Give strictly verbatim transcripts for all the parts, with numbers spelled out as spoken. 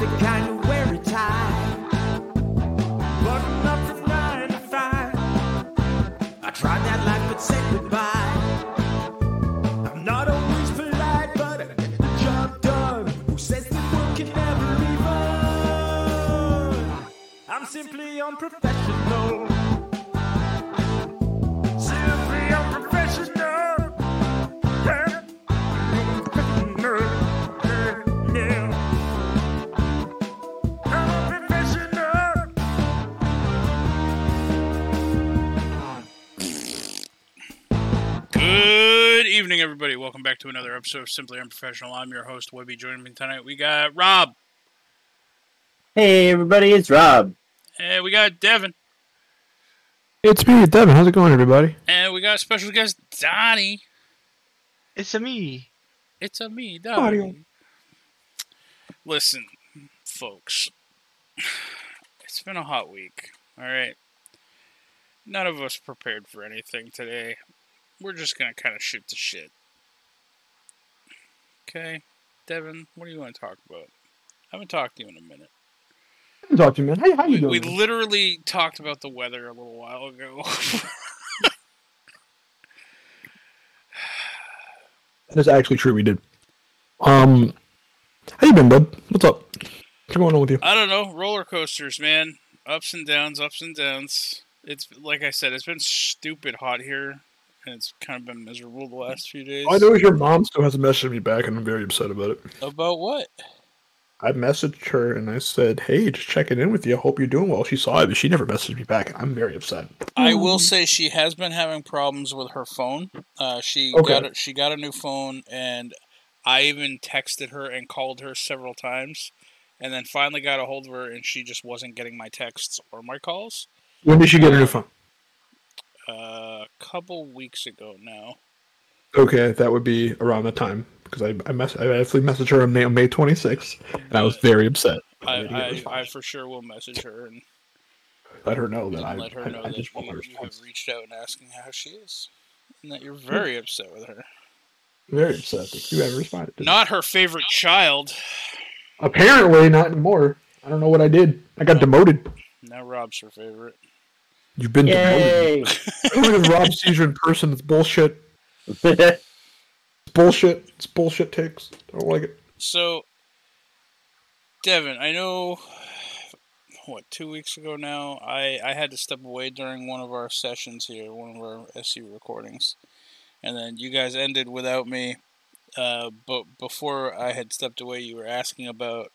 the kind you wear a tie. Button up from nine to five. I tried that life but said goodbye. I'm not always polite, but I get the job done. Who says the work can never be fun? I'm simply unprofessional. Simply unprofessional. Good evening, everybody. Welcome back to another episode of Simply Unprofessional. I'm your host, Webby. Joining me tonight, we got Rob. Hey, everybody, it's Rob. And we got Devin. It's me, Devin. How's it going, everybody? And we got special guest, Donnie. It's-a me. It's-a me, Donnie. Audio. Listen, folks. It's been a hot week, all right? None of us prepared for anything today. We're just going to kind of shoot the shit. Okay? Devin, what do you want to talk about? I haven't talked to you in a minute. I haven't talked to you in a minute. How, how you doing? We, we literally talked about the weather a little while ago. That is actually true, we did. Um, how you been, bud? What's up? What's going on with you? I don't know. Roller coasters, man. Ups and downs, ups and downs. It's like I said, it's been stupid hot here. And it's kind of been miserable the last few days. All I know is your mom still hasn't messaged me back, and I'm very upset about it. About what? I messaged her, and I said, hey, just checking in with you. Hope you're doing well. She saw it, but she never messaged me back. I'm very upset. I will say she has been having problems with her phone. Uh, she okay. got a, she got a new phone, and I even texted her and called her several times, and then finally got a hold of her, and she just wasn't getting my texts or my calls. When did she get a new phone? A uh, couple weeks ago now. Okay, that would be around the time because I I, mess, I actually messaged her on May, on May twenty-sixth, and I was very upset. I I, I for sure will message her and let her know that I let her know I, that I just you, you have reached out and asking how she is, and that you're very upset with her. Very upset that you haven't responded. Not her favorite child. Apparently not anymore. I don't know what I did. I got demoted. Now Rob's her favorite. You've been demoted. Because Rob sees you in person. It's bullshit. It's bullshit. It's bullshit takes. I don't like it. So, Devin, I know, what, two weeks ago now, I, I had to step away during one of our sessions here, one of our S U recordings. And then you guys ended without me. Uh, but before I had stepped away, you were asking about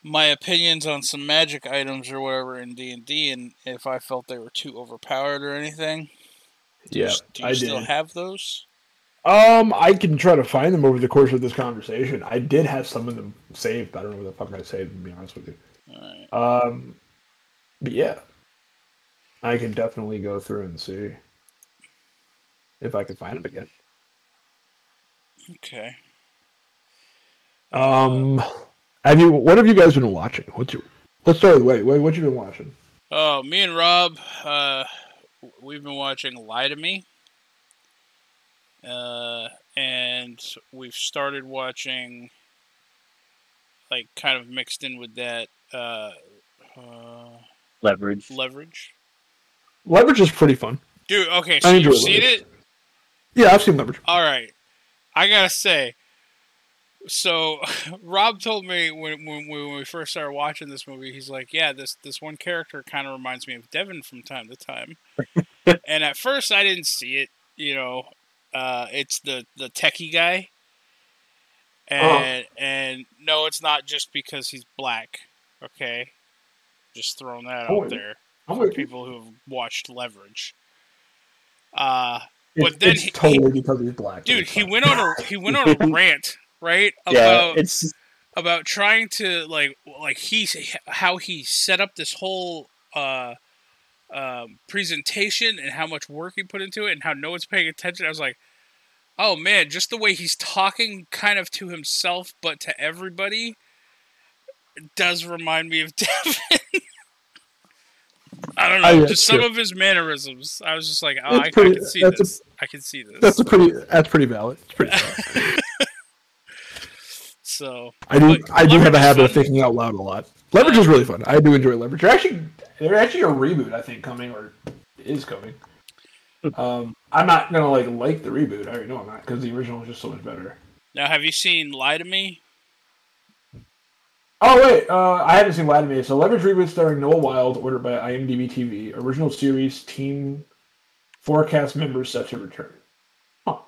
my opinions on some magic items or whatever in D and D, and if I felt they were too overpowered or anything. Do yeah, you, do you I still did. have those? Um, I can try to find them over the course of this conversation. I did have some of them saved, but I don't know what the fuck I saved, to be honest with you. All right. Um, but yeah, I can definitely go through and see if I can find them again. Okay. Um... Have you? What have you guys been watching? What's your, let's start with Wait. What what you been watching? Oh, me and Rob, uh, we've been watching Lie to Me, uh, and we've started watching, like, kind of mixed in with that. Uh, uh, Leverage. Leverage. Leverage is pretty fun, dude. Okay, so you've seen it? Yeah, I've seen Leverage. All right, I gotta say. So, Rob told me when, when when we first started watching this movie, he's like, yeah, this, this one character kind of reminds me of Devin from time to time. And at first, I didn't see it. You know, uh, it's the, the techie guy. And, oh. and no, it's not just because he's black. Okay? Just throwing that oh, out there oh, for oh, people who have watched Leverage. Uh, it's, but then it's he, totally he, because he's black. Dude, he went, on a, he went on a rant. Right? Yeah, about it's... about trying to like like he how he set up this whole uh, um, presentation and how much work he put into it and how no one's paying attention. I was like, oh man, just the way he's talking kind of to himself but to everybody does remind me of Devin. I don't know, I, just some true. of his mannerisms. I was just like, oh, I, pretty, I can see this. A, I can see this. That's a pretty. That's pretty valid. It's pretty valid. So I do but I do have a habit of thinking out loud a lot. Leverage uh, is really fun. I do enjoy Leverage. They're actually, they're actually a reboot, I think, coming or is coming. Um, I'm not gonna like like the reboot. I already know I'm not, because the original was just so much better. Now, have you seen Lie to Me? Oh wait, uh, I haven't seen Lie to Me. So Leverage reboot starring Noah Wilde, ordered by IMDb T V. Original series team forecast members set to return. Huh.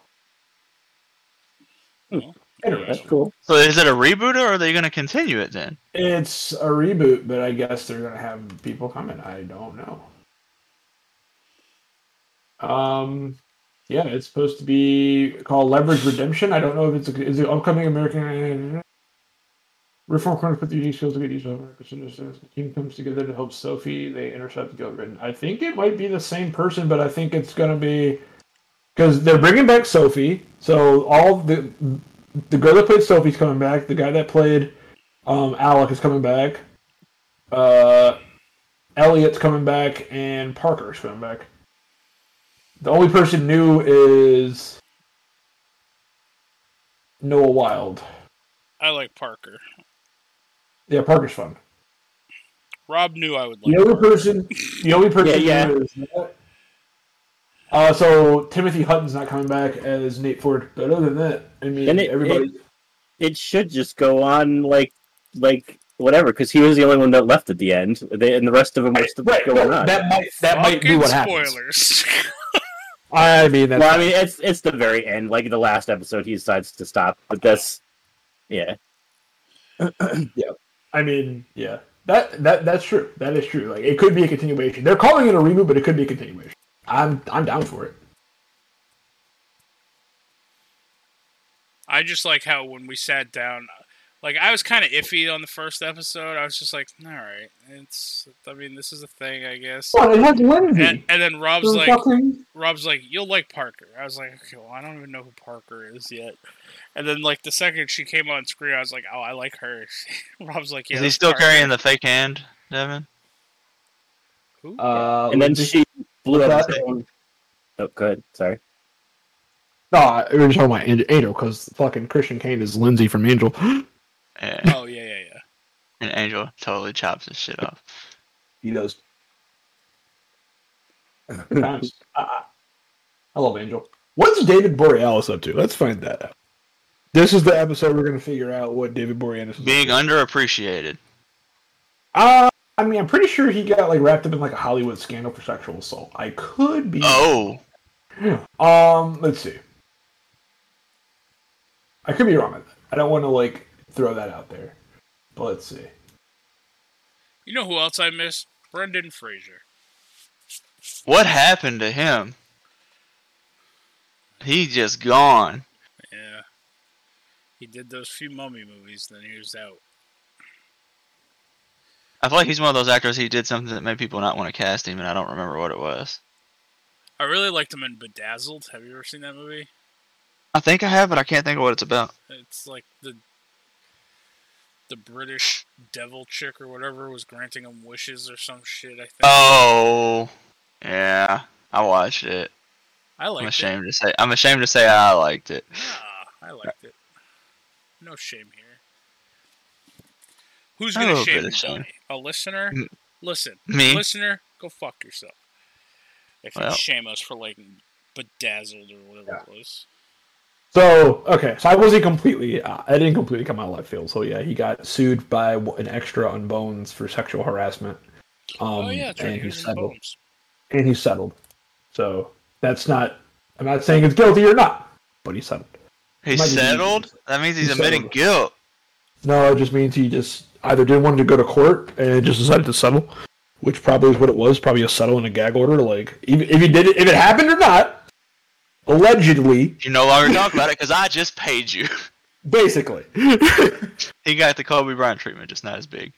Well, anyway, that's cool. So is it a reboot, or are they going to continue it then? It's a reboot, but I guess they're going to have people coming. I don't know. Um, yeah, it's supposed to be called Leverage Redemption. I don't know if it's a, is it upcoming American reform corners put the unique skills to get each other. The team comes together to help Sophie. They intercept the government. I think it might be the same person, but I think it's gonna be because they're bringing back Sophie. So all the the girl that played Sophie's coming back. The guy that played um, Alec is coming back. Uh, Elliot's coming back, and Parker's coming back. The only person new is Noah Wilde. I like Parker. Yeah, Parker's fun. Rob knew I would like the other Parker. person. The only person yeah, yeah. is that. Uh, so Timothy Hutton's not coming back as Nate Ford. But other than that, I mean, and it, everybody. It, it should just go on like like whatever, because he was the only one that left at the end, they, and the rest of them were still right, going that, on. That might that Fucking might be what happens. Spoilers. I mean, that's... well, I mean, it's it's the very end, like the last episode, he decides to stop. But that's, yeah, yeah. I mean, yeah, that that that's true. That is true. Like, it could be a continuation. They're calling it a reboot, but it could be a continuation. I'm I'm down for it. I just like how when we sat down, like I was kind of iffy on the first episode. I was just like, all right, it's. I mean, this is a thing, I guess. Well, it has Lindsay. And, and then Rob's There's like, nothing. Rob's like, you'll like Parker. I was like, okay, well, I don't even know who Parker is yet. And then, like the second she came on screen, I was like, oh, I like her. Rob's like, yeah. Is he still Parker. carrying the fake hand, Devin? Who? Uh, and then she blew up. Oh, good. Sorry. No, we were talking about Angel because fucking Christian Kane is Lindsay from Angel. Yeah. Oh, yeah, yeah, yeah. And Angel totally chops his shit off. He does. I love Angel. What's David Boreanaz up to? Let's find that out. This is the episode we're going to figure out what David Boreanaz is being up to. Underappreciated. Uh, I mean, I'm pretty sure he got like wrapped up in like a Hollywood scandal for sexual assault. I could be. Oh. Um, let's see. I could be wrong on that. I don't want to like. Throw that out there. But let's see. You know who else I missed? Brendan Fraser. What happened to him? He just gone. Yeah. He did those few Mummy movies, then he was out. I feel like he's one of those actors who did something that made people not want to cast him, and I don't remember what it was. I really liked him in Bedazzled. Have you ever seen that movie? I think I have, but I can't think of what it's about. It's like the the British devil chick or whatever was granting him wishes or some shit, I think. Oh, yeah. I watched it. I liked I'm ashamed it. To say, I'm ashamed to say I liked it. Nah, I liked it. No shame here. Who's going to shame you? A listener? M- Listen. Me? Listener, go fuck yourself. If well. you shame us for like Bedazzled or whatever yeah. it was. So, okay, so I wasn't completely, uh, I didn't completely come out of left field, so yeah, he got sued by an extra on Bones for sexual harassment. Um, oh yeah, that's and right, he settled. Bones. And he settled. So, that's not, I'm not saying it's guilty or not, but he settled. He settled? That means he's he admitting settled. guilt. No, it just means he just either didn't want to go to court and just decided to settle, which probably is what it was, probably a settle and a gag order, like, if, if he did it, if it happened or not, allegedly. You no longer talk about it because I just paid you. Basically. He got the Kobe Bryant treatment, just not as big.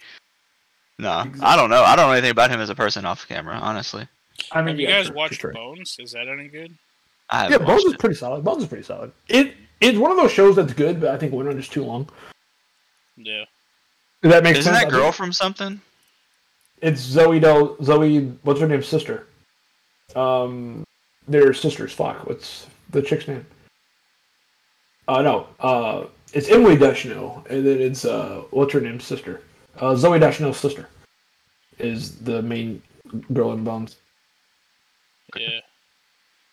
No, exactly. I don't know. I don't know anything about him as a person off camera, honestly. I mean, have you yeah, guys sure, watched sure. Bones? Is that any good? I yeah, Bones is it. pretty solid. Bones is pretty solid. It It's one of those shows that's good, but I think it went on just too long. Yeah. Does that make Isn't sense? Isn't that girl from something? It's Zoe Del... Zoe... What's her name? Sister. Um... Their sister's flock. What's the chick's name? Uh, no. Uh, it's Emily Deschanel, and then it's uh, what's her name's sister, uh, Zoe Deschanel's sister, is the main girl in Bones. Yeah.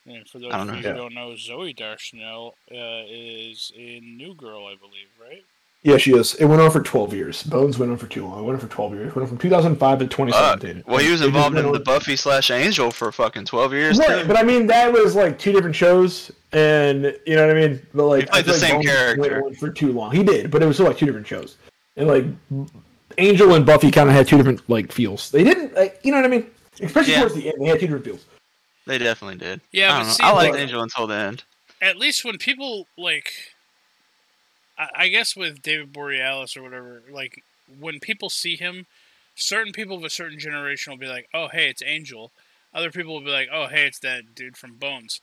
And for those of you who yeah. don't know, Zoe Deschanel uh, is a New Girl, I believe, right? Yeah, she is. It went on for twelve years. Bones went on for too long. It went on for twelve years. It went on from two thousand five to twenty seventeen. Uh, well, he was involved in on... the Buffy slash Angel for fucking twelve years. Yeah, but I mean, that was like two different shows, and you know what I mean? But like, he played the like same Bones character. Went on for too long. He did, but it was still like two different shows. And like, Angel and Buffy kind of had two different like feels. They didn't, like, you know what I mean? Especially yeah. towards the end, they had two different feels. They definitely did. Yeah, I, but see, I liked but, Angel until the end. At least when people, like... I, I guess with David Boreanaz or whatever, like, when people see him, certain people of a certain generation will be like, oh, hey, it's Angel. Other people will be like, oh, hey, it's that dude from Bones.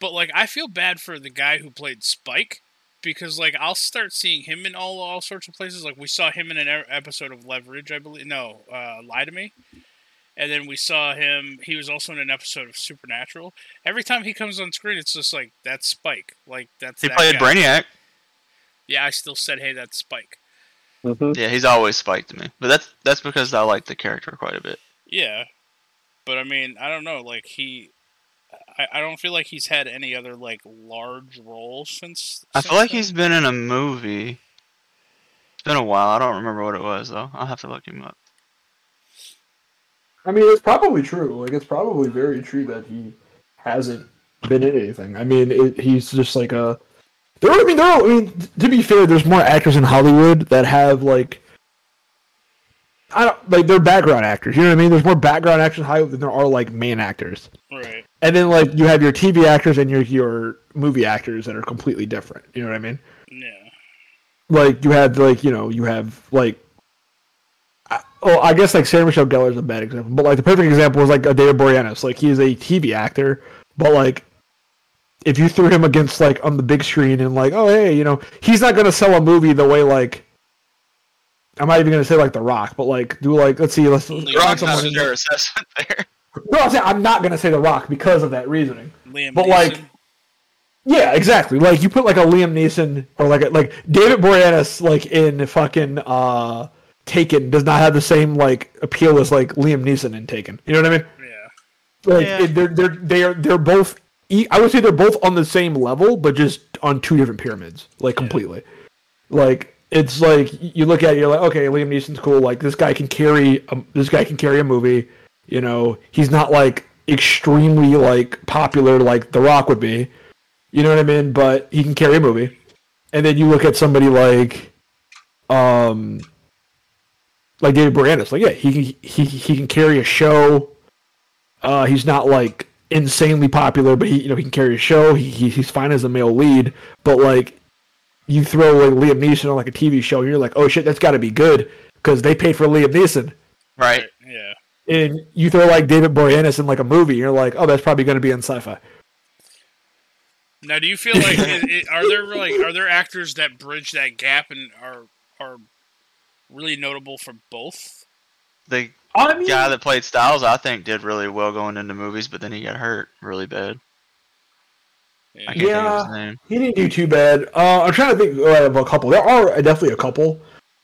But, like, I feel bad for the guy who played Spike, because, like, I'll start seeing him in all, all sorts of places. Like, we saw him in an episode of Leverage, I believe. No, uh, Lie to Me. And then we saw him, he was also in an episode of Supernatural. Every time he comes on screen, it's just like, that's Spike. Like, that's He that played guy. Brainiac. Yeah, I still said, hey, that's Spike. Mm-hmm. Yeah, he's always Spike to me. But that's that's because I like the character quite a bit. Yeah. But, I mean, I don't know, like, he... I, I don't feel like he's had any other, like, large roles since... I since feel like then. He's been in a movie. It's been a while. I don't remember what it was, though. I'll have to look him up. I mean, it's probably true. Like, it's probably very true that he hasn't been in anything. I mean, it, he's just like a... There, I mean, there are, I mean, to be fair, there's more actors in Hollywood that have, like... I don't... Like, they're background actors, you know what I mean? There's more background actors in Hollywood than there are, like, main actors. Right. And then, like, you have your T V actors and your, your movie actors that are completely different, you know what I mean? Yeah. Like, you have, like, you know, you have, like... Oh, I guess like Sarah Michelle Gellar is a bad example, but like the perfect example is like a David Boreanaz. Like he is a T V actor, but like if you threw him against like on the big screen and like, oh hey, you know, he's not gonna sell a movie the way like I'm not even gonna say like The Rock, but like do like let's see, let's. The Rock's not in your assessment there. No, I'm saying I'm not gonna say The Rock because of that reasoning. Liam but Neeson. Like, yeah, exactly. Like you put like a Liam Neeson or like a, like David Boreanaz like in fucking. uh... Taken does not have the same like appeal as like Liam Neeson in Taken. You know what I mean? Yeah. Like yeah. It, they're they're they're they're both. E- I would say they're both on the same level, but just on two different pyramids, like completely. Yeah. Like it's like you look at it, you're like, okay, Liam Neeson's cool. Like this guy can carry a, this guy can carry a movie. You know, he's not like extremely like popular like The Rock would be. You know what I mean? But he can carry a movie. And then you look at somebody like, um. Like David Boreanaz, like yeah, he he he can carry a show. Uh, he's not like insanely popular, but he you know he can carry a show. He, he he's fine as a male lead, but like you throw like Liam Neeson on like a T V show, and you're like, oh shit, that's got to be good because they paid for Liam Neeson, right? Yeah. And you throw like David Boreanaz in like a movie, and you're like, oh, that's probably going to be in sci-fi. Now, do you feel like it, it, are there like are there actors that bridge that gap and are are really notable for both? The I mean, guy that played Styles, I think, did really well going into movies, but then he got hurt really bad. Yeah, I can't yeah think of his name. He didn't do too bad. Uh, I'm trying to think of a couple. There are definitely a couple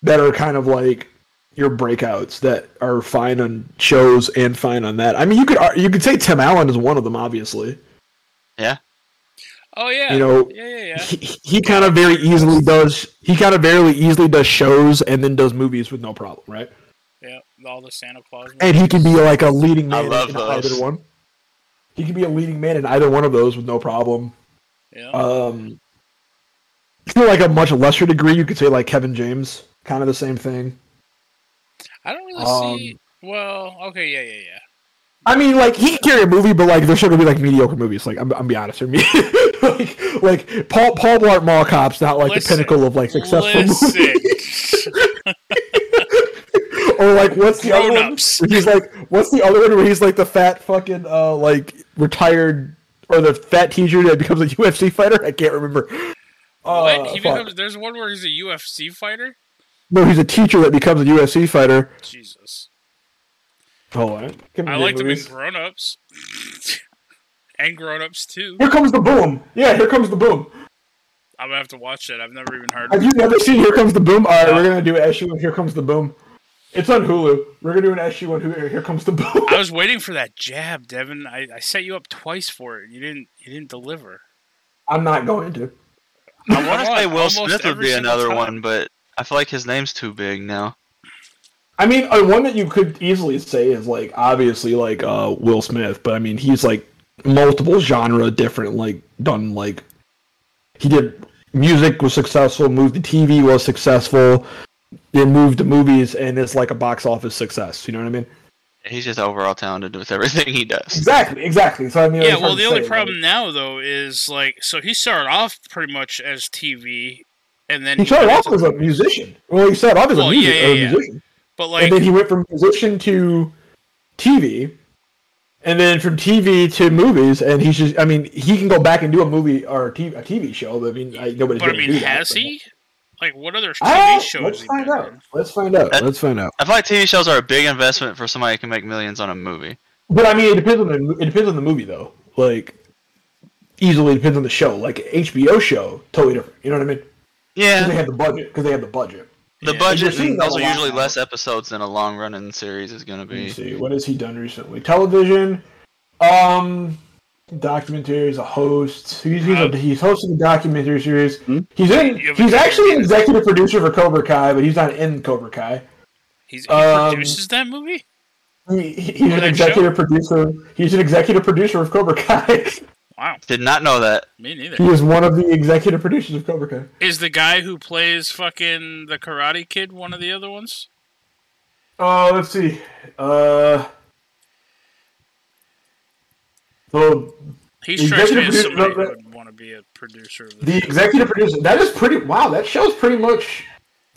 that are kind of like your breakouts that are fine on shows and fine on that. I mean, you could you could say Tim Allen is one of them, obviously. Yeah. Oh yeah, you know, yeah, yeah, yeah. He, he kind of very easily does. He kind of very easily does shows and then does movies with no problem, right? Yeah, all the Santa Claus. And movies. He can be like a leading man in those. Either one. He can be a leading man in either one of those with no problem. Yeah. Um, to like a much lesser degree, you could say like Kevin James, kind of the same thing. I don't really um, see. Well, okay, yeah, yeah, yeah. I mean, like, he can carry a movie, but, like, they're still going to be, like, mediocre movies. Like, I'm, I'm be honest. Me. like, like Paul Paul Blart Mall Cop's not, like, listen, the pinnacle of, like, successful movies. Or, like, what's the Grown other ups. one? He's, like, what's the other one where he's, like, the fat fucking, uh, like, retired, or the fat teacher that becomes a U F C fighter? I can't remember. Uh, what? He becomes, there's one where he's a U F C fighter? No, he's a teacher that becomes a U F C fighter. Jesus. Oh, I liked him in Grown Ups. And Grown Ups two. Here Comes the Boom. Yeah, Here Comes the Boom. I'm gonna have to watch it. I've never even heard. Have of you it. Ever seen Here Comes the Boom? All right, no. We're gonna do S U and Here Comes the Boom. It's on Hulu. We're gonna do an S U on Hulu. Here Comes the Boom. I was waiting for that jab, Devin. I, I set you up twice for it. You didn't. You didn't deliver. I'm not going to. I want to say Will Smith would be another one, but I feel like his name's too big now. I mean, uh, one that you could easily say is like obviously like uh, Will Smith, but I mean he's like multiple genre different, like done like. He did music was successful, moved to T V was successful, then moved to movies, and it's like a box office success. You know what I mean? He's just overall talented with everything he does. Exactly, exactly. So I mean, yeah. Well, the only problem now though is like, so he started off pretty much as T V, and then he started off as a musician. Well, he started off as a musician, but like, and then he went from musician to T V. And then from T V to movies, and he's just—I mean—he can go back and do a movie or a T V show. But I mean, I, nobody's. But I mean, do has that, he? But. Like, what other T V I, shows? Let's find been? out. Let's find out. I, let's find out. I feel like T V shows are a big investment for somebody who can make millions on a movie. But I mean, it depends on the it depends on the movie though. Like, easily depends on the show. Like an H B O show, totally different. You know what I mean? Yeah. Because they have the budget. Because they have the budget. The yeah. budget and those are usually less episodes than a long running series is going to be. Let's see, what has he done recently? Television, um, documentaries, a host. He's he's, uh, a, he's hosting a documentary series. Hmm? He's in. He's actually an executive producer for Cobra Kai, but he's not in Cobra Kai. He's, he um, produces that movie. He, he's an executive show? producer. He's an executive producer of Cobra Kai. Wow. Did not know that. Me neither. He was one of the executive producers of Cobra Kai. Is the guy who plays fucking the Karate Kid one of the other ones? Oh, uh, let's see. Uh, the he strikes me as somebody who would want to be a producer. Of the show. Executive producer. That is pretty... Wow, that show's pretty much...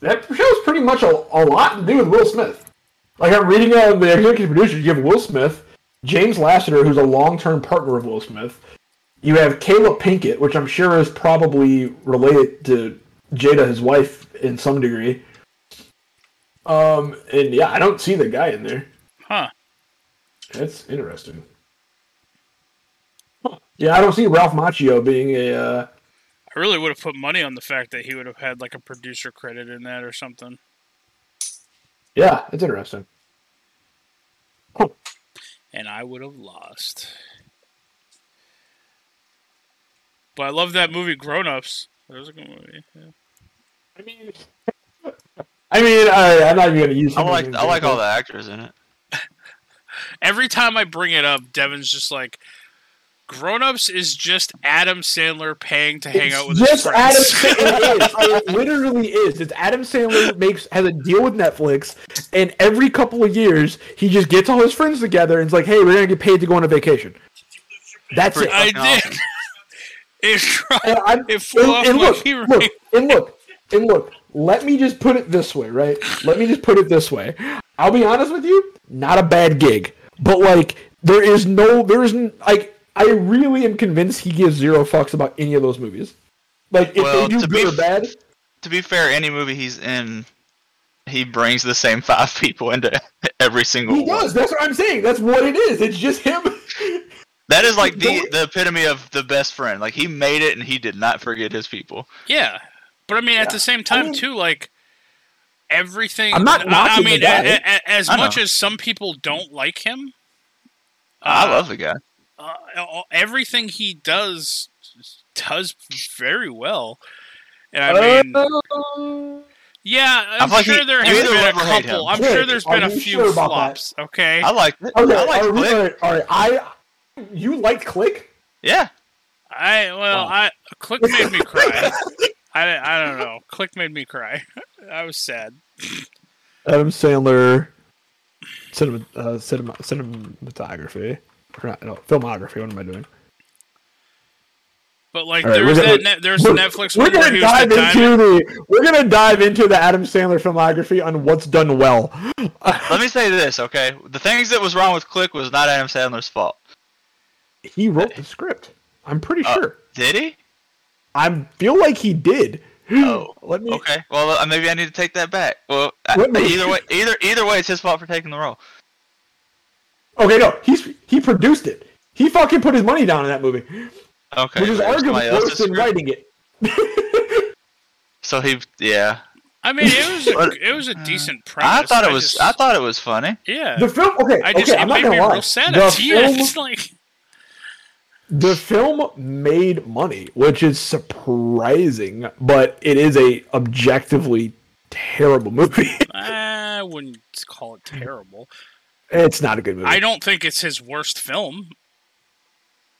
That show's pretty much a, a lot to do with Will Smith. Like, I'm reading out the executive producer. You have Will Smith, James Lasseter, who's a long-term partner of Will Smith. You have Kayla Pinkett, which I'm sure is probably related to Jada, his wife, in some degree. Um, and yeah, I don't see the guy in there. Huh. That's interesting. Huh. Yeah, I don't see Ralph Macchio being a... Uh... I really would have put money on the fact that he would have had like a producer credit in that or something. Yeah, it's interesting. Huh. And I would have lost... But I love that movie, Grown Ups. That was a good movie. Yeah. I mean, I mean, I, I'm not even gonna use. I like, I like all the actors in it. Every time I bring it up, Devin's just like, "Grown Ups is just Adam Sandler paying to hang it's out with his friends." Just Adam Sandler. It literally is. It's Adam Sandler makes has a deal with Netflix, and every couple of years, he just gets all his friends together and is like, "Hey, we're gonna get paid to go on a vacation." That's it. I did. It, tried, and it flew and, off and look, like look, and look, and look, let me just put it this way, right? Let me just put it this way. I'll be honest with you, not a bad gig. But, like, there is no, there isn't, like, I really am convinced he gives zero fucks about any of those movies. Like, if well, they do good or bad. To be fair, any movie he's in, he brings the same five people into every single he one. He does, that's what I'm saying. That's what it is. It's just him. That is like the, the epitome of the best friend. Like, he made it and he did not forget his people. Yeah. But, I mean, yeah. at the same time, I mean, too, like, everything... I'm not I mean, a, a, as I much know. as some people don't like him... I uh, love the guy. Uh, everything he does does very well. And, I mean... Uh, yeah, I'm, I'm sure like there has been a couple. I'm sure there's been a few flops, okay? I like... I like... All right, I... You liked Click? Yeah. I well, oh. I Click made me cry. I, I don't know. Click made me cry. I was sad. Adam Sandler, cinema, uh, cinema, cinematography, not, no, filmography. What am I doing? But like, right, there's that. Ne- there's the Netflix. We're gonna dive the into the. We're gonna dive into the Adam Sandler filmography on what's done well. Let me say this, okay? The things that was wrong with Click was not Adam Sandler's fault. He wrote the script. I'm pretty uh, sure. Did he? I feel like he did. Oh, let me. Okay. Well, maybe I need to take that back. Well, I, either way, either either way, it's his fault for taking the role. Okay, no, he's he produced it. He fucking put his money down in that movie. Okay. Which is arguably worse than writing it. So he, yeah. I mean, it was a, it was a decent premise. I thought it I was. Just, I thought it was funny. Yeah. The film. Okay. I just, okay. It I'm made not gonna me lie. Real sad. The film, it's like the film made money, which is surprising, but it is a objectively terrible movie. I wouldn't call it terrible. It's not a good movie. I don't think it's his worst film.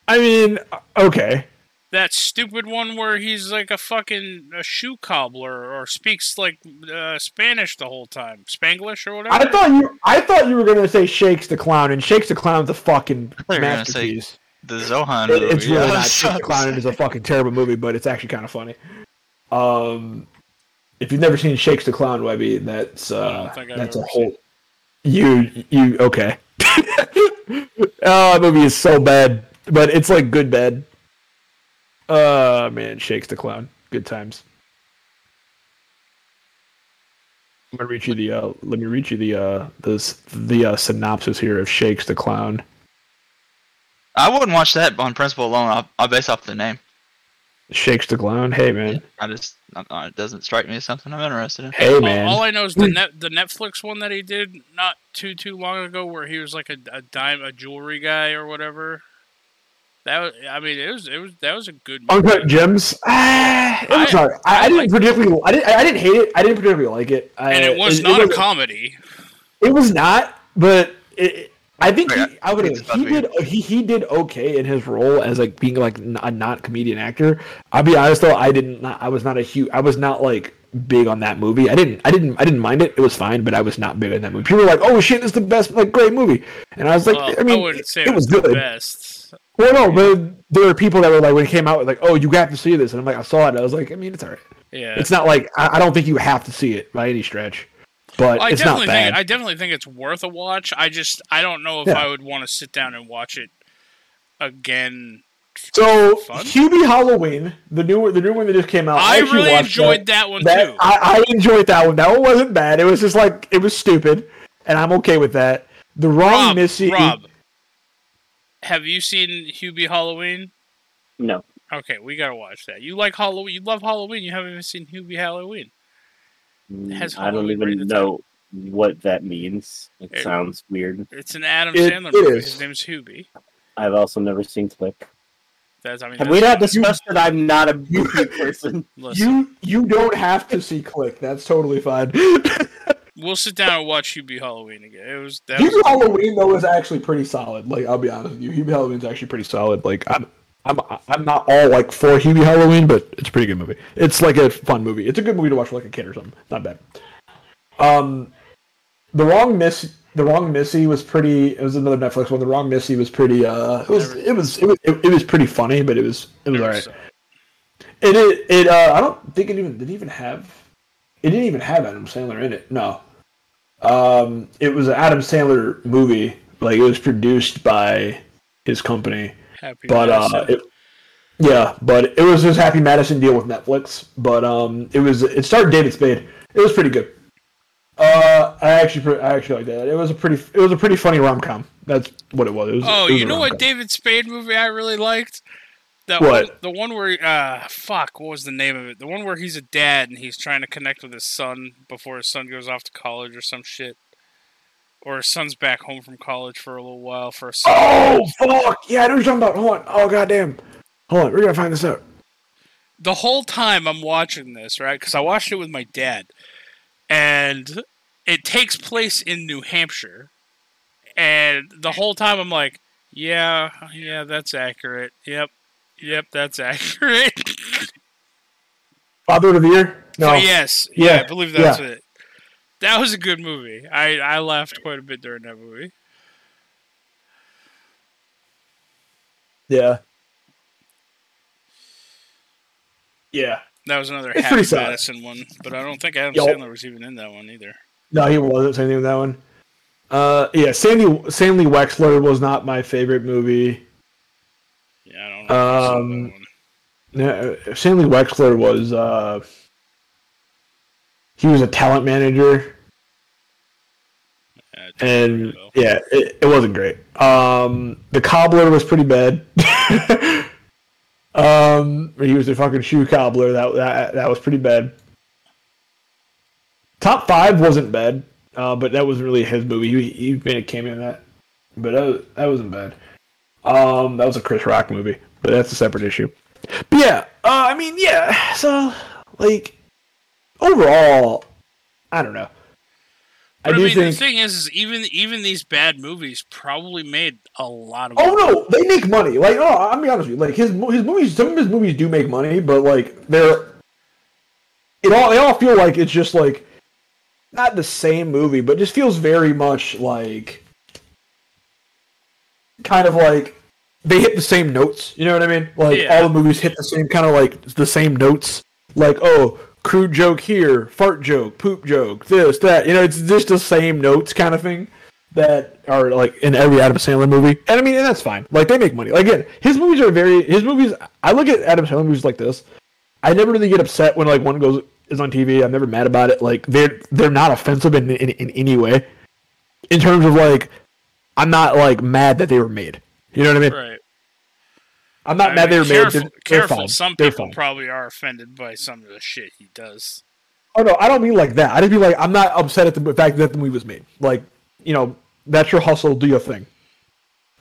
I mean, okay. That stupid one where he's like a fucking a shoe cobbler or speaks like uh, Spanish the whole time, Spanglish or whatever. I thought you, I thought you were gonna say Shakes the Clown, and Shakes the Clown's a fucking masterpiece. The Zohan movie. It, it's really yeah, not. Shakes the Clown is a fucking terrible movie, but it's actually kind of funny. Um, if you've never seen Shakes the Clown, Webby, that's uh, that's a whole. You you okay? Oh, that movie is so bad, but it's like good bad. Uh man, Shakes the Clown. Good times. I'm gonna read you the. Uh, let me read you the uh the the uh, synopsis here of Shakes the Clown. I wouldn't watch that on principle alone. I'll, I'll base off the name. Shakes the Clown. Hey man, I just I, it doesn't strike me as something I'm interested in. Hey man, all, all I know is the net, the Netflix one that he did not too too long ago, where he was like a, a dime a jewelry guy or whatever. That was, I mean, it was, it was, that was a good movie. Uncut Gems. Ah, it was I, hard. I, I, I didn't like particularly, it. I didn't, I didn't hate it. I didn't particularly like it. I, and it was it, not it was, a comedy. It was not, but it, I think he, I would, he did, he, he did okay in his role as like being like a not comedian actor. I'll be honest though, I didn't, I was not a huge, I was not like big on that movie. I didn't, I didn't, I didn't mind it. It was fine, but I was not big on that movie. People were like, "Oh shit, this is the best, like great movie," and I was like, well, "I mean, I wouldn't say it, it was good." The best. Well, no, but there were people that were like, when it came out, like, "Oh, you have to see this," and I'm like, "I saw it." I was like, "I mean, it's alright." Yeah, it's not like I, I don't think you have to see it by any stretch, but well, I it's definitely not bad. Think, I definitely think it's worth a watch. I just I don't know if yeah. I would want to sit down and watch it again. So, Hubie Halloween, the new the new one that just came out, I, I really enjoyed that, that one that, too. I, I enjoyed that one. That one wasn't bad. It was just like it was stupid, and I'm okay with that. The Wrong Rob, Missy. Rob. Have you seen Hubie Halloween? No. Okay, we gotta watch that. You like Halloween? You love Halloween. You haven't even seen Hubie Halloween. Has I Halloween don't even know time. What that means. It, it sounds weird. It's an Adam it, Sandler it movie. Is. His name's Hubie. I've also never seen Click. That's, I mean, have that's we not discussed that I'm not a movie person? you you don't have to see Click. That's totally fine. We'll sit down and watch Hubie Halloween again. It was that Hubie was Halloween though was actually pretty solid. Like I'll be honest with you, Hubie Halloween's actually pretty solid. Like I'm, I'm, I'm not all like for Hubie Halloween, but it's a pretty good movie. It's like a fun movie. It's a good movie to watch for like a kid or something. Not bad. Um, the wrong miss, the wrong Missy was pretty. It was another Netflix one. The Wrong Missy was pretty. Uh, it was, it was, it was, it, it was pretty funny, but it was, it was alright. It, it, it. Uh, I don't think it even did. It even have. It didn't even have Adam Sandler in it. No. Um, it was an Adam Sandler movie. Like it was produced by his company. Happy but, Madison. Uh, it, yeah, but it was his Happy Madison deal with Netflix. But um, it was it starred David Spade. It was pretty good. Uh, I actually I actually liked that. It was a pretty it was a pretty funny rom com. That's what it was. It was oh, it was you know what David Spade movie I really liked? That what? One, the one where, uh, fuck, what was the name of it? The one where he's a dad and he's trying to connect with his son before his son goes off to college or some shit. Or his son's back home from college for a little while for a summer. Oh, fuck! Yeah, I know what you're talking about. Hold on. Oh, goddamn. Hold on. We're gonna find this out. The whole time I'm watching this, right? Because I watched it with my dad. And it takes place in New Hampshire. And the whole time I'm like, yeah, yeah, that's accurate. Yep. Yep, that's accurate. Father of the Year? No. Oh, yes. Yeah, yeah, I believe that's yeah. it. That was a good movie. I, I laughed quite a bit during that movie. Yeah. Yeah. That was another it's Happy Madison one, but I don't think Adam Yo. Sandler was even in that one either. No, he wasn't saying anything in that one. Uh, yeah, Sandy, Stanley Wexler was not my favorite movie. Yeah, I don't know. Um, yeah, Stanley Wexler was uh, he was a talent manager, yeah, and yeah, it, it wasn't great. Um, the cobbler was pretty bad. um, he was a fucking shoe cobbler. That that that was pretty bad. Top Five wasn't bad, uh, but that wasn't really his movie. He, he made a cameo in that, but that, was, that wasn't bad. Um, that was a Chris Rock movie, but that's a separate issue. But yeah, uh, I mean, yeah. So, like, overall, I don't know. But I, I mean, do think... the thing is, is even even these bad movies probably made a lot of money. Oh, no, they make money. Like, oh, I'll be honest with you. Like, his, his movies, some of his movies do make money, but, like, they're... It all, they all feel like it's just, like, not the same movie, but just feels very much, like, kind of like, they hit the same notes, you know what I mean? Like, yeah. All the movies hit the same, kind of, like, the same notes. Like, oh... crude joke here, fart joke, poop joke, this, that. You know, it's just the same notes kind of thing that are, like, in every Adam Sandler movie. And, I mean, and that's fine. Like, they make money. Like, again, his movies are very... His movies... I look at Adam Sandler movies like this. I never really get upset when, like, one goes is on T V. I'm never mad about it. Like, they're, they're not offensive in, in, in any way. In terms of, like, I'm not, like, mad that they were made. You know what I mean? Right. I'm not I mad mean, they were careful, made. They're, careful, they're some they're people fine. Probably are offended by some of the shit he does. Oh no, I don't mean like that. I just mean like I'm not upset at the fact that the movie was made. Like, you know, that's your hustle, do your thing.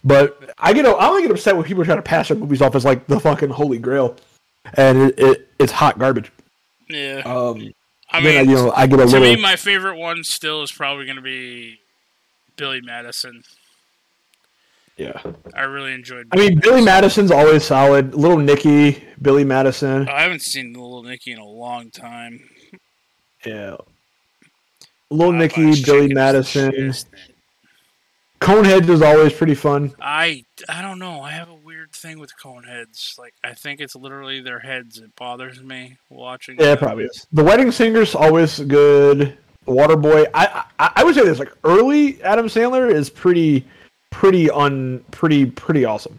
But I get, I only get upset when people try to pass their movies off as like the fucking holy grail, and it, it it's hot garbage. Yeah. Um, I mean, I, you know, I get a to little... me, my favorite one still is probably going to be Billy Madison. Yeah, I really enjoyed. Billy I mean, Madison. Billy Madison's always solid. Little Nicky, Billy Madison. I haven't seen Little Nicky in a long time. Yeah, Little Nicky, Billy Madison. Coneheads is always pretty fun. I I don't know. I have a weird thing with Coneheads. Like, I think it's literally their heads. It bothers me watching. Yeah, them. It probably is. The Wedding Singer's always good. Waterboy. I, I I would say this, like, early Adam Sandler is pretty. Pretty un, pretty, pretty awesome.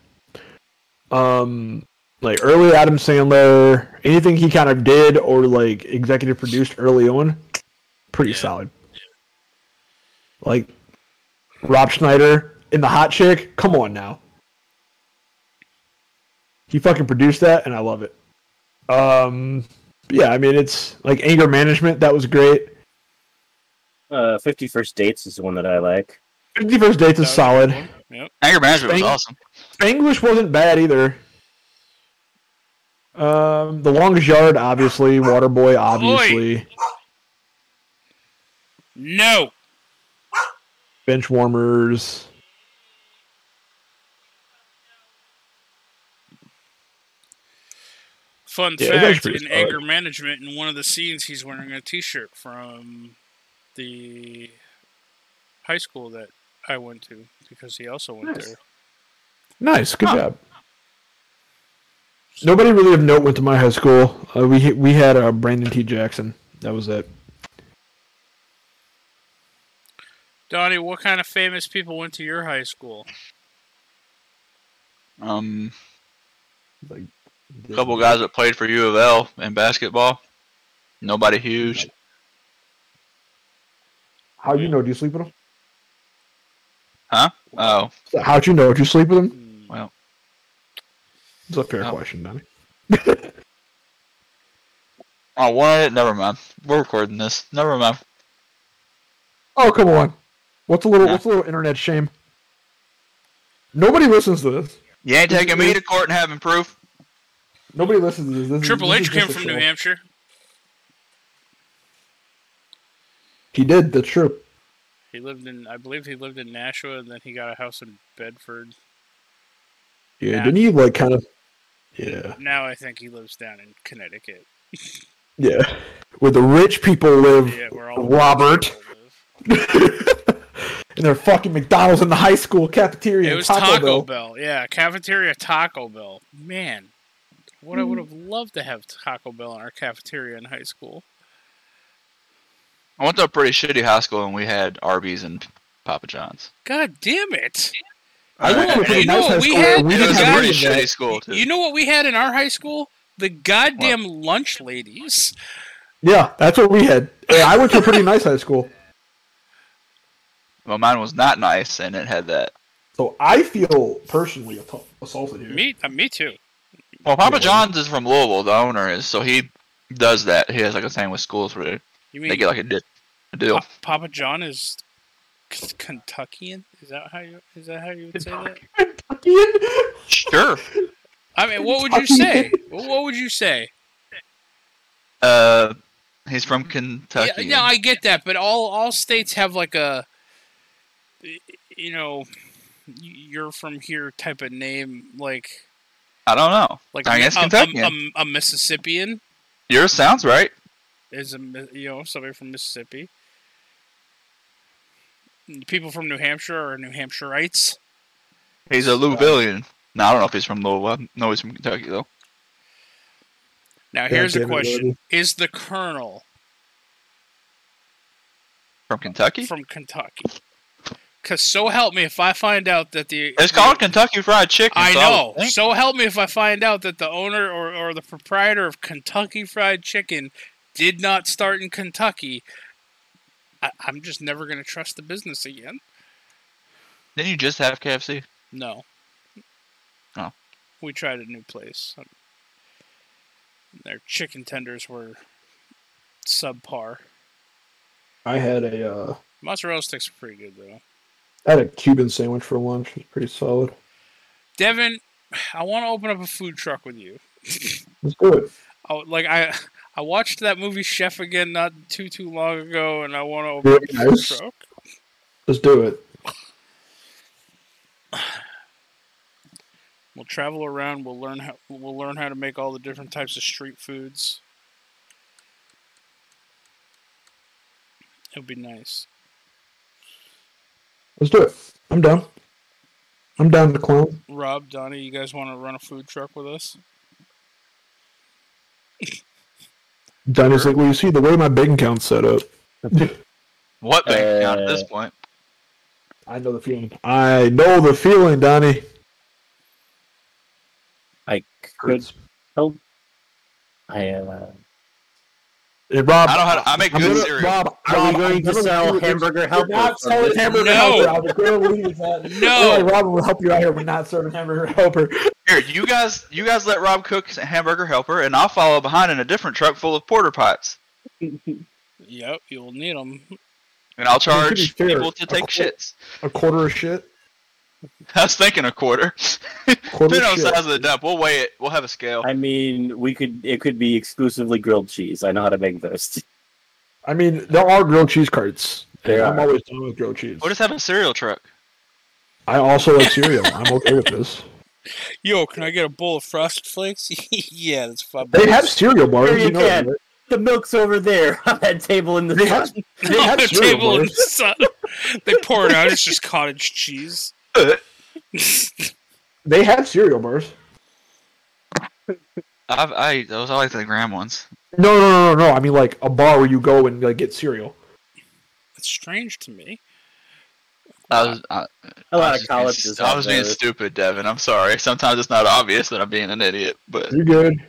Um, like early Adam Sandler, anything he kind of did or like executive produced early on, pretty yeah. solid. Like Rob Schneider in The Hot Chick, come on now. He fucking produced that, and I love it. Um, yeah, I mean it's like Anger Management, that was great. Uh, Fifty First Dates is the one that I like. Fifty First Dates is solid. Yep. Anger Management was awesome. Spanglish wasn't bad either. Um, The Longest Yard, obviously. Waterboy, obviously. Boy. No. Benchwarmers. Fun yeah, fact, in solid. Anger Management, in one of the scenes, he's wearing a t-shirt from the high school that I went to, because he also went nice. there. Nice, good huh. job. Nobody really of note went to my high school. Uh, we we had uh, Brandon T. Jackson. That was it. Donnie, what kind of famous people went to your high school? Um, like a couple guys that played for U of L in basketball. Nobody huge. How do you know? Do you sleep with them? Huh? Oh. How'd you know? Did you sleep with him? Well. It's a fair no. question, Donnie. Oh, what? Never mind. We're recording this. Never mind. Oh, come on. What's a little no. what's a little internet shame? Nobody listens to this. You ain't taking me to court and having proof. Nobody listens to this. this Triple is, H this came from New Hampshire. He did, that's true. He lived in, I believe he lived in Nashua, and then he got a house in Bedford. Yeah, now, didn't he, like, kind of... Yeah. Now I think he lives down in Connecticut. Yeah. Where the rich people live, yeah, where all Robert. The rich people live. And they're fucking McDonald's in the high school cafeteria. It was Taco, Taco Bell. Bell. Yeah, cafeteria Taco Bell. Man, what mm. I would have loved to have Taco Bell in our cafeteria in high school. I went to a pretty shitty high school, and we had Arby's and Papa John's. God damn it! I went to a pretty nice high school. It was a pretty shitty school too. You know what we had in our high school? The goddamn what? lunch ladies. Yeah, that's what we had. Yeah, I went to a pretty nice high school. Well, mine was not nice, and it had that. So I feel personally assaulted here. Me, uh, me too. Well, Papa yeah. John's is from Louisville. The owner is, so he does that. He has like a thing with schools where they get like a. the deal. Pa- Papa John is c- Kentuckian. Is that how you? Is that how you would say that? Kentuckian. Sure. I mean, what would you say? What would you say? Uh, he's from Kentucky. Yeah, no, I get that, but all all states have like a, you know, you're from here type of name, like. I don't know. Like I guess a, Kentucky. A, a, a Mississippian. Yours sounds right. Is a you know somebody from Mississippi. People from New Hampshire are New Hampshireites. He's a Louisvillian. Now I don't know if he's from Louisville. No, he's from Kentucky though. Now here's a question: is the Colonel from Kentucky? From Kentucky. Cause so help me if I find out that the it's called Kentucky Fried Chicken. I know. So, I so help me if I find out that the owner or, or the proprietor of Kentucky Fried Chicken did not start in Kentucky. I, I'm just never gonna trust the business again. Didn't you just have K F C? No. Oh. We tried a new place. Their chicken tenders were subpar. I had a uh... mozzarella sticks were pretty good though. I had a Cuban sandwich for lunch. It was pretty solid. Devin, I want to open up a food truck with you. Let's do it. Oh, like I, I watched that movie Chef again not too too long ago, and I want to open up a food truck. Let's do it. We'll travel around. We'll learn how. We'll learn how to make all the different types of street foods. It would be nice. Let's do it. I'm down. I'm down to clone. Rob, Donnie, you guys want to run a food truck with us? Donnie's like, well, you see the way my bank account's set up. What bank uh, account at this point? I know the feeling. I know the feeling, Donnie. I could help. I am. Uh... Hey, Rob, I don't know how to, I make I'm good gonna, cereal. Rob, are Rob, we going I'm to sell hamburger helper? We're not selling hamburger no. helper. I was going to leave that. No. Like, Rob will help you out here. We're not serving hamburger helper. Here, you guys you guys let Rob cook hamburger helper, and I'll follow behind in a different truck full of porter pots. Yep, you'll need them. And I'll charge people to take a qu- shits. A quarter of shit? I was thinking a quarter. Depending on the size of the dump, we'll weigh it. We'll have a scale. I mean, we could. It could be exclusively grilled cheese. I know how to make those. I mean, there are grilled cheese carts. There I'm are. always done with grilled cheese. We'll just have a cereal truck. I also like cereal. I'm okay with this. Yo, can I get a bowl of Frosted Flakes? Yeah, that's five bucks. They have cereal bars. Sure you you know can. That. The milk's over there on that table in the they sun. Have, they on have the cereal table bars. In the sun. They pour it out. It's just cottage cheese. They have cereal bars. I've, I those I like the graham ones. No, no, no, no, no. I mean, like a bar where you go and like get cereal. It's strange to me. I was I, a lot of colleges. I was being stupid, Devin. I'm sorry. Sometimes it's not obvious that I'm being an idiot, but you're good.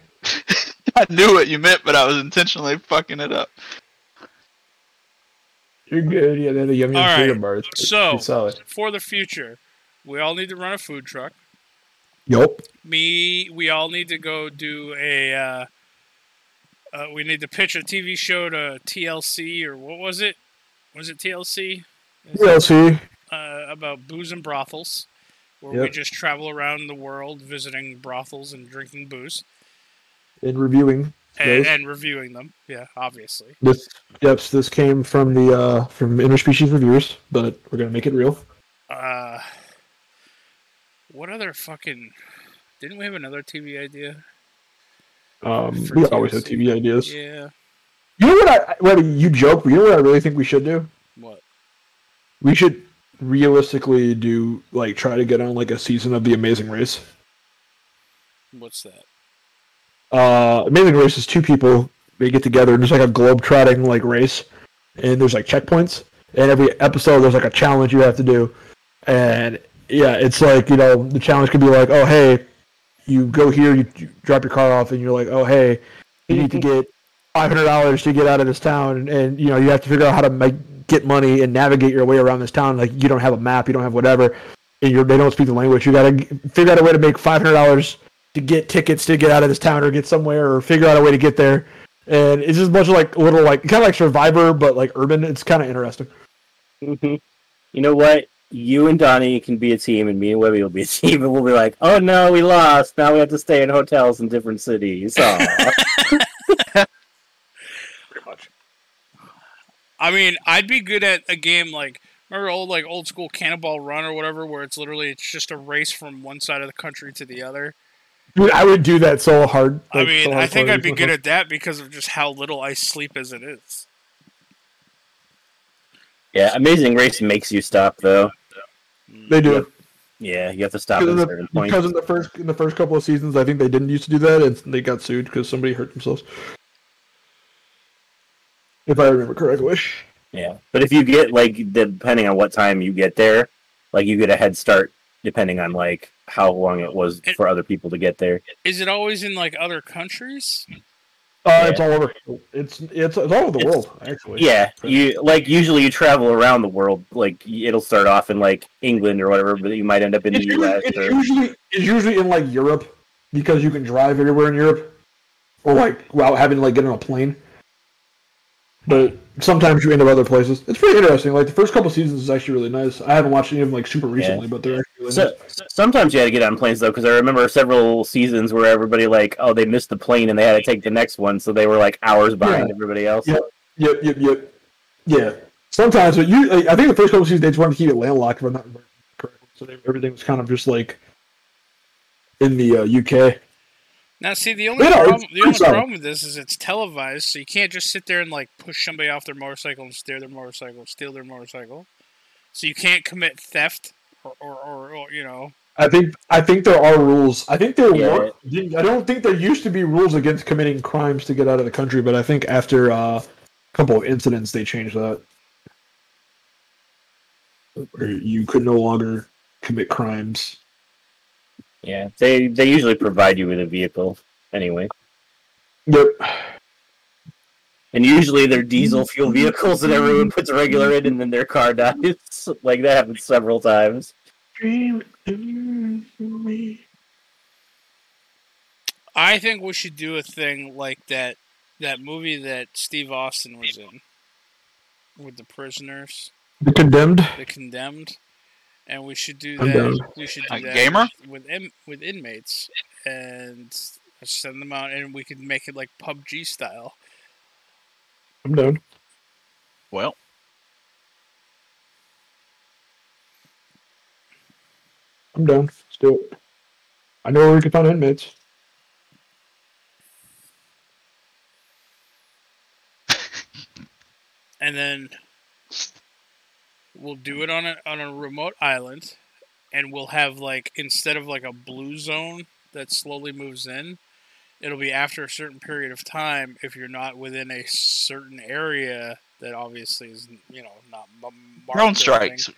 I knew what you meant, but I was intentionally fucking it up. You're good. Yeah, they're the yummy cereal bars. So for the future. We all need to run a food truck. Yup. Me, we all need to go do a, uh, uh, we need to pitch a T V show to T L C, or what was it? Was it T L C? T L C. Uh, about booze and brothels, where yep. we just travel around the world visiting brothels and drinking booze. And reviewing. And, and reviewing them, yeah, obviously. This, yep, so this came from the, uh, from Interspecies Reviewers, but we're going to make it real. Uh... What other fucking... Didn't we have another T V idea? Um, we always have T V ideas. Yeah. You know what I... Well, you joke, but you know what I really think we should do? What? We should realistically do, like, try to get on, like, a season of The Amazing Race. What's that? Uh, Amazing Race is two people. They get together and it's like a globe-trotting, like, race. And there's, like, checkpoints. And every episode there's, like, a challenge you have to do. And... Yeah, it's like, you know, the challenge could be like, oh, hey, you go here, you, you drop your car off, and you're like, oh, hey, you need to get five hundred dollars to get out of this town, and, and you know, you have to figure out how to make, get money and navigate your way around this town. Like, you don't have a map, you don't have whatever, and you're, they don't speak the language. You got to figure out a way to make five hundred dollars to get tickets to get out of this town or get somewhere or figure out a way to get there. And it's just a bunch of like little like kind of like Survivor, but like urban. It's kind of interesting. Mm-hmm. You know what? You and Donnie can be a team, and me and Webby will be a team, and we'll be like, "Oh no, we lost! Now we have to stay in hotels in different cities." Oh. Pretty much. I mean, I'd be good at a game like remember old like old school Cannonball Run or whatever, where it's literally it's just a race from one side of the country to the other. Dude, I would do that so hard. Like, I mean, so hard I think I'd be good at that because of just how little I sleep as it is. Yeah, Amazing Race makes you stop, though. They do. Yeah, you have to stop at a certain point. Because in the first in the first couple of seasons, I think they didn't used to do that, and they got sued because somebody hurt themselves. If I remember correctly. Yeah, but if you get, like, depending on what time you get there, like, you get a head start depending on, like, how long it was it, for other people to get there. Is it always in, like, other countries? Uh, yeah. It's all over. It's it's, it's all over the it's, world, actually. Yeah, you like usually you travel around the world. Like it'll start off in like England or whatever, but you might end up in it's the usually, U S. It's or... usually it's usually in like Europe because you can drive everywhere in Europe, or like without having to like get on a plane. But sometimes you end up other places. It's pretty interesting. Like the first couple seasons is actually really nice. I haven't watched any of them like super recently, yeah. but they're. So, sometimes you had to get on planes, though, because I remember several seasons where everybody, like, oh, they missed the plane and they had to take the next one, so they were, like, hours behind yeah. everybody else. Yep, yep, yep, yep. Yeah. Sometimes, but you, like, I think the first couple of seasons, they just wanted to keep it landlocked, if I'm not correct. So they, everything was kind of just, like, in the uh, U K. Now, see, the only, you know, problem, the only problem with this is it's televised, so you can't just sit there and, like, push somebody off their motorcycle and steal their motorcycle, steal their motorcycle. So you can't commit theft. Or, or, or, or, you know, I think I think there are rules. I think there yeah. were. I don't think there used to be rules against committing crimes to get out of the country, but I think after uh, a couple of incidents, they changed that. You could no longer commit crimes. Yeah, they they usually provide you with a vehicle anyway. Yep. And usually they're diesel fuel vehicles that everyone puts a regular in and then their car dies. Like, that happened several times. I think we should do a thing like that that movie that Steve Austin was in. With the prisoners. The Condemned? The Condemned. And we should do that, we should do that gamer? with with inmates. And send them out and we could make it like P U B G style. I'm done. Well. I'm done. Let's do it. I know where we can find inmates. And then we'll do it on a on a remote island, and we'll have like instead of like a blue zone that slowly moves in. It'll be after a certain period of time if you're not within a certain area that obviously is, you know, not marked. Drone strikes.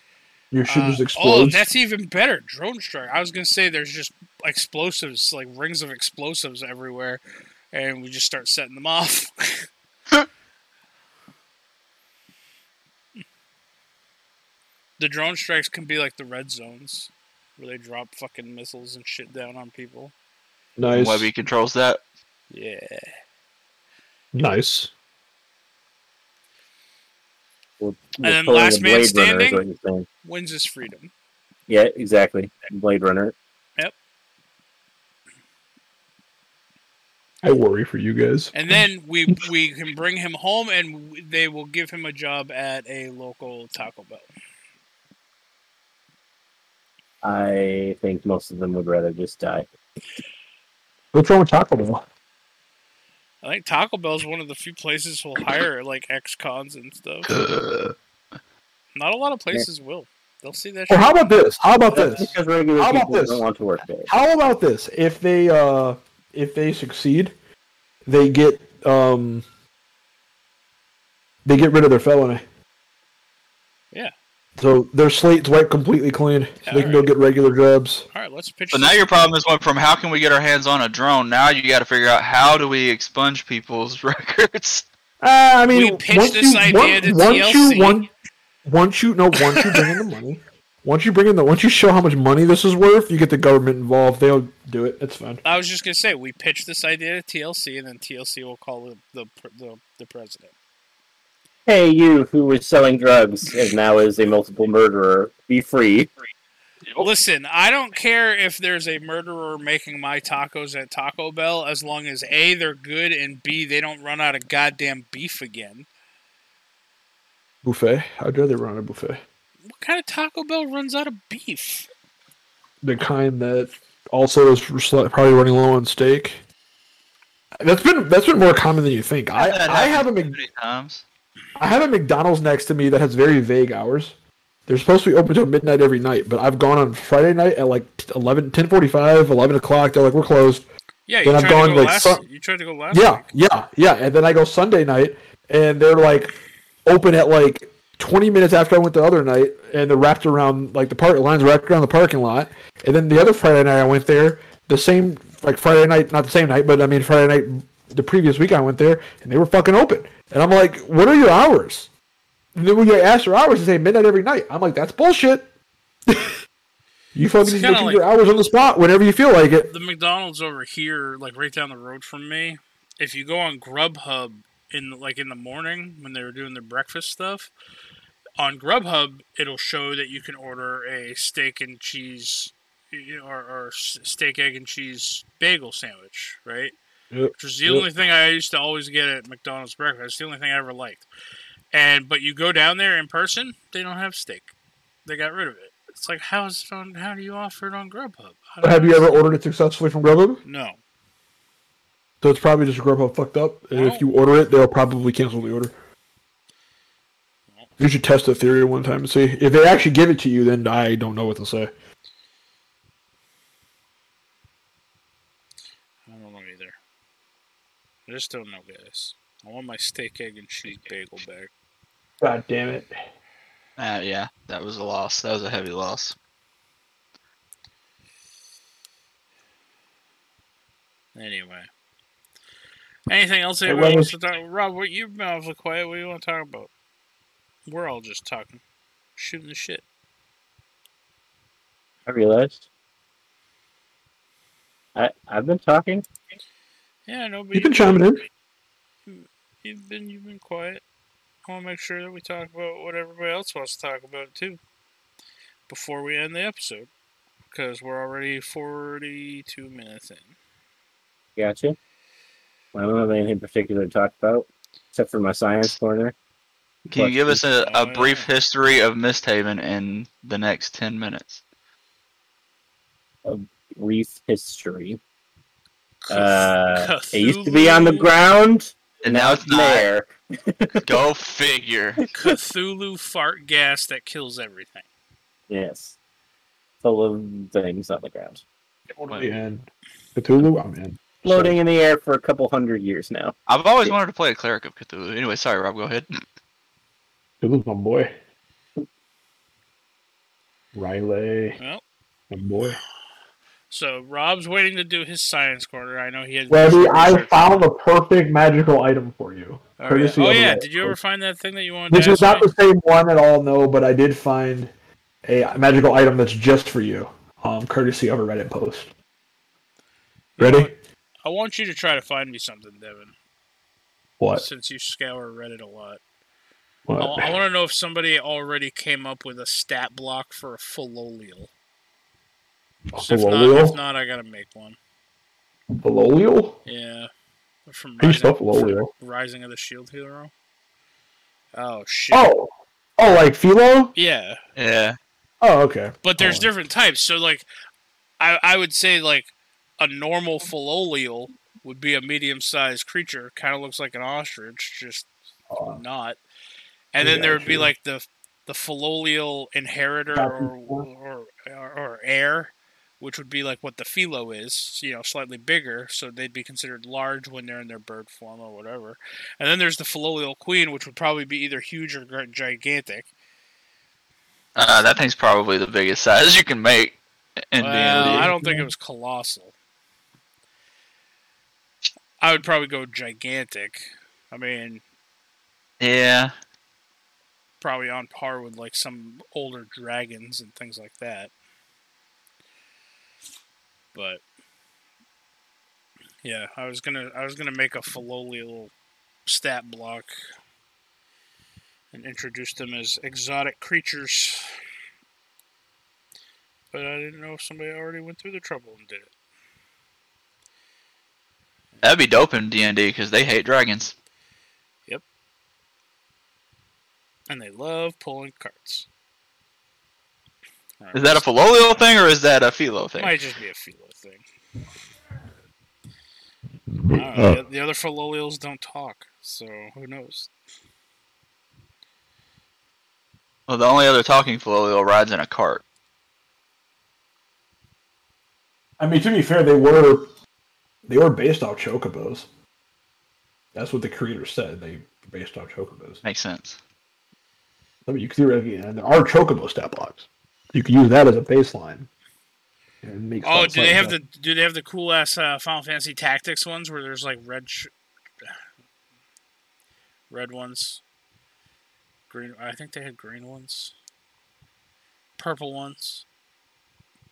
Your ship uh, just explodes. Oh, that's even better. Drone strike. I was going to say there's just explosives, like rings of explosives everywhere, and we just start setting them off. The drone strikes can be like the red zones, where they drop fucking missiles and shit down on people. Nice. Webby controls that. Yeah. Nice. And then last man standing wins his freedom. Yeah, exactly. Blade Runner. Yep. I worry for you guys. And then we we can bring him home, and they will give him a job at a local Taco Bell. I think most of them would rather just die. What's wrong with Taco Bell? I think Taco Bell is one of the few places who'll hire like ex-cons and stuff. Uh, Not a lot of places yeah. will. They'll see that. Well, shit. how about this? How about That's this? Because regular how about people this? Don't want to work there. How about this? If they uh, if they succeed, they get um, they get rid of their felony. Yeah. So their slate's wiped completely clean. So yeah, they can right. go get regular jobs. All right, let's pitch. So now your problem is one from how can we get our hands on a drone? Now you got to figure out how do we expunge people's records. Uh, I mean, we pitched this you, idea once, to once T L C. You, once, once you know, once you bring in the money, Once you bring in the, once you show how much money this is worth, you get the government involved. They'll do it. It's fine. I was just gonna say we pitch this idea to T L C, and then T L C will call the the the, the president. Hey, you who was selling drugs and now is a multiple murderer, be free. Listen, I don't care if there's a murderer making my tacos at Taco Bell, as long as A, they're good, and B, they don't run out of goddamn beef again. Buffet? I'd rather run a buffet. What kind of Taco Bell runs out of beef? The kind that also is probably running low on steak. That's been that's been more common than you think. I, I, I have a many times. I have a McDonald's next to me that has very vague hours. They're supposed to be open until midnight every night, but I've gone on Friday night at like eleven, ten forty-five, eleven o'clock. They're like, we're closed. Yeah, you, tried, I've gone to like last, sun- you tried to go last Yeah, week. yeah, yeah. And then I go Sunday night, and they're like open at like twenty minutes after I went the other night, and they're wrapped around, like the park lines wrapped around the parking lot. And then the other Friday night I went there, the same, like Friday night, not the same night, but I mean Friday night, the previous week I went there, and they were fucking open. And I'm like, what are your hours? And then when you ask for hours, they say midnight every night. I'm like, that's bullshit. You fucking just making like, your hours on the spot whenever you feel like it. The McDonald's over here, like right down the road from me, if you go on Grubhub in like in the morning when they were doing their breakfast stuff, on Grubhub it'll show that you can order a steak and cheese or, or steak, egg, and cheese bagel sandwich, right? Yep, which is the yep. only thing I used to always get at McDonald's breakfast. It's the only thing I ever liked. And but you go down there in person, they don't have steak. They got rid of it. It's like how is it on? How do you offer it on Grubhub? Have you ever ordered it successfully from Grubhub? No. So it's probably just Grubhub fucked up. And well, if you order it, they'll probably cancel the order. Well, you should test the theory one time and see if they actually give it to you. Then I don't know what to say. I just don't know, guys. I want my steak, egg, and cheese bagel back. God damn it. Uh, yeah, that was a loss. That was a heavy loss. Anyway. Anything else anybody hey, wants to talk about? Rob, what, you've been awfully quiet. What do you want to talk about? We're all just talking. Shooting the shit. I realized. I, I've been talking. Yeah, no, but you've been chiming in. You've been you've been quiet. I want to make sure that we talk about what everybody else wants to talk about too, before we end the episode, because we're already forty-two minutes in. Gotcha. Well, I don't have anything particular to talk about except for my science corner. Can Plus, you give us a, a brief yeah. history of Misthaven in the next ten minutes? A brief history. Uh, it used to be on the ground, and now it's there. Go figure. Cthulhu fart gas that kills everything. Yes. Full of things on the ground. Man. Cthulhu, I'm in. Floating in the air for a couple hundred years now. I've always yeah. wanted to play a cleric of Cthulhu. Anyway, sorry, Rob, go ahead. Cthulhu's my boy. Riley. Well. My boy. So, Rob's waiting to do his science corner. I know he has... Webby, I found the perfect magical item for you. Right. Oh, yeah. That. Did you ever find that thing that you wanted this to This is not me? The same one at all, no, but I did find a magical item that's just for you, um, courtesy of a Reddit post. Ready? You know, I want you to try to find me something, Devin. What? Since you scour Reddit a lot. What? I, I want to know if somebody already came up with a stat block for a Filolial. So if, not, if not, I gotta make one. Filolial? Yeah. From Rising, from Rising of the Shield Hero. Oh, shit. Oh, oh, like Philo? Yeah. Yeah. Oh, okay. But there's oh. different types. So, like, I, I would say, like, a normal Filolial would be a medium-sized creature. Kind of looks like an ostrich, just oh. not. And yeah, then there would be, like, the the Filolial Inheritor or, or, or, or Heir. Which would be like what the Philo is, you know, slightly bigger, so they'd be considered large when they're in their bird form or whatever. And then there's the Filolial Queen, which would probably be either huge or gigantic. Uh, that thing's probably the biggest size you can make. In well, D and D. I don't think it was colossal. I would probably go gigantic. I mean... Yeah. probably on par with like some older dragons and things like that. But yeah, I was gonna I was gonna make a Filolial stat block and introduce them as exotic creatures, but I didn't know if somebody already went through the trouble and did it. That'd be dope in D and D because they hate dragons. Yep. And they love pulling carts. Right, is that a Filolial thing or is that a Philo thing? It might just be a Philo thing. Uh, the, the other Filolials don't talk, so who knows? Well, the only other talking Filolial rides in a cart. I mean, to be fair, they were they were based off chocobos. That's what the creator said. They were based off chocobos. Makes sense. I mean, you can theoretically, and there are chocobo stat blocks. You can use that as a baseline. And make oh, do they have that. the do they have the cool ass uh, Final Fantasy Tactics ones where there's like red, sh- red ones, green? I think they had green ones, purple ones.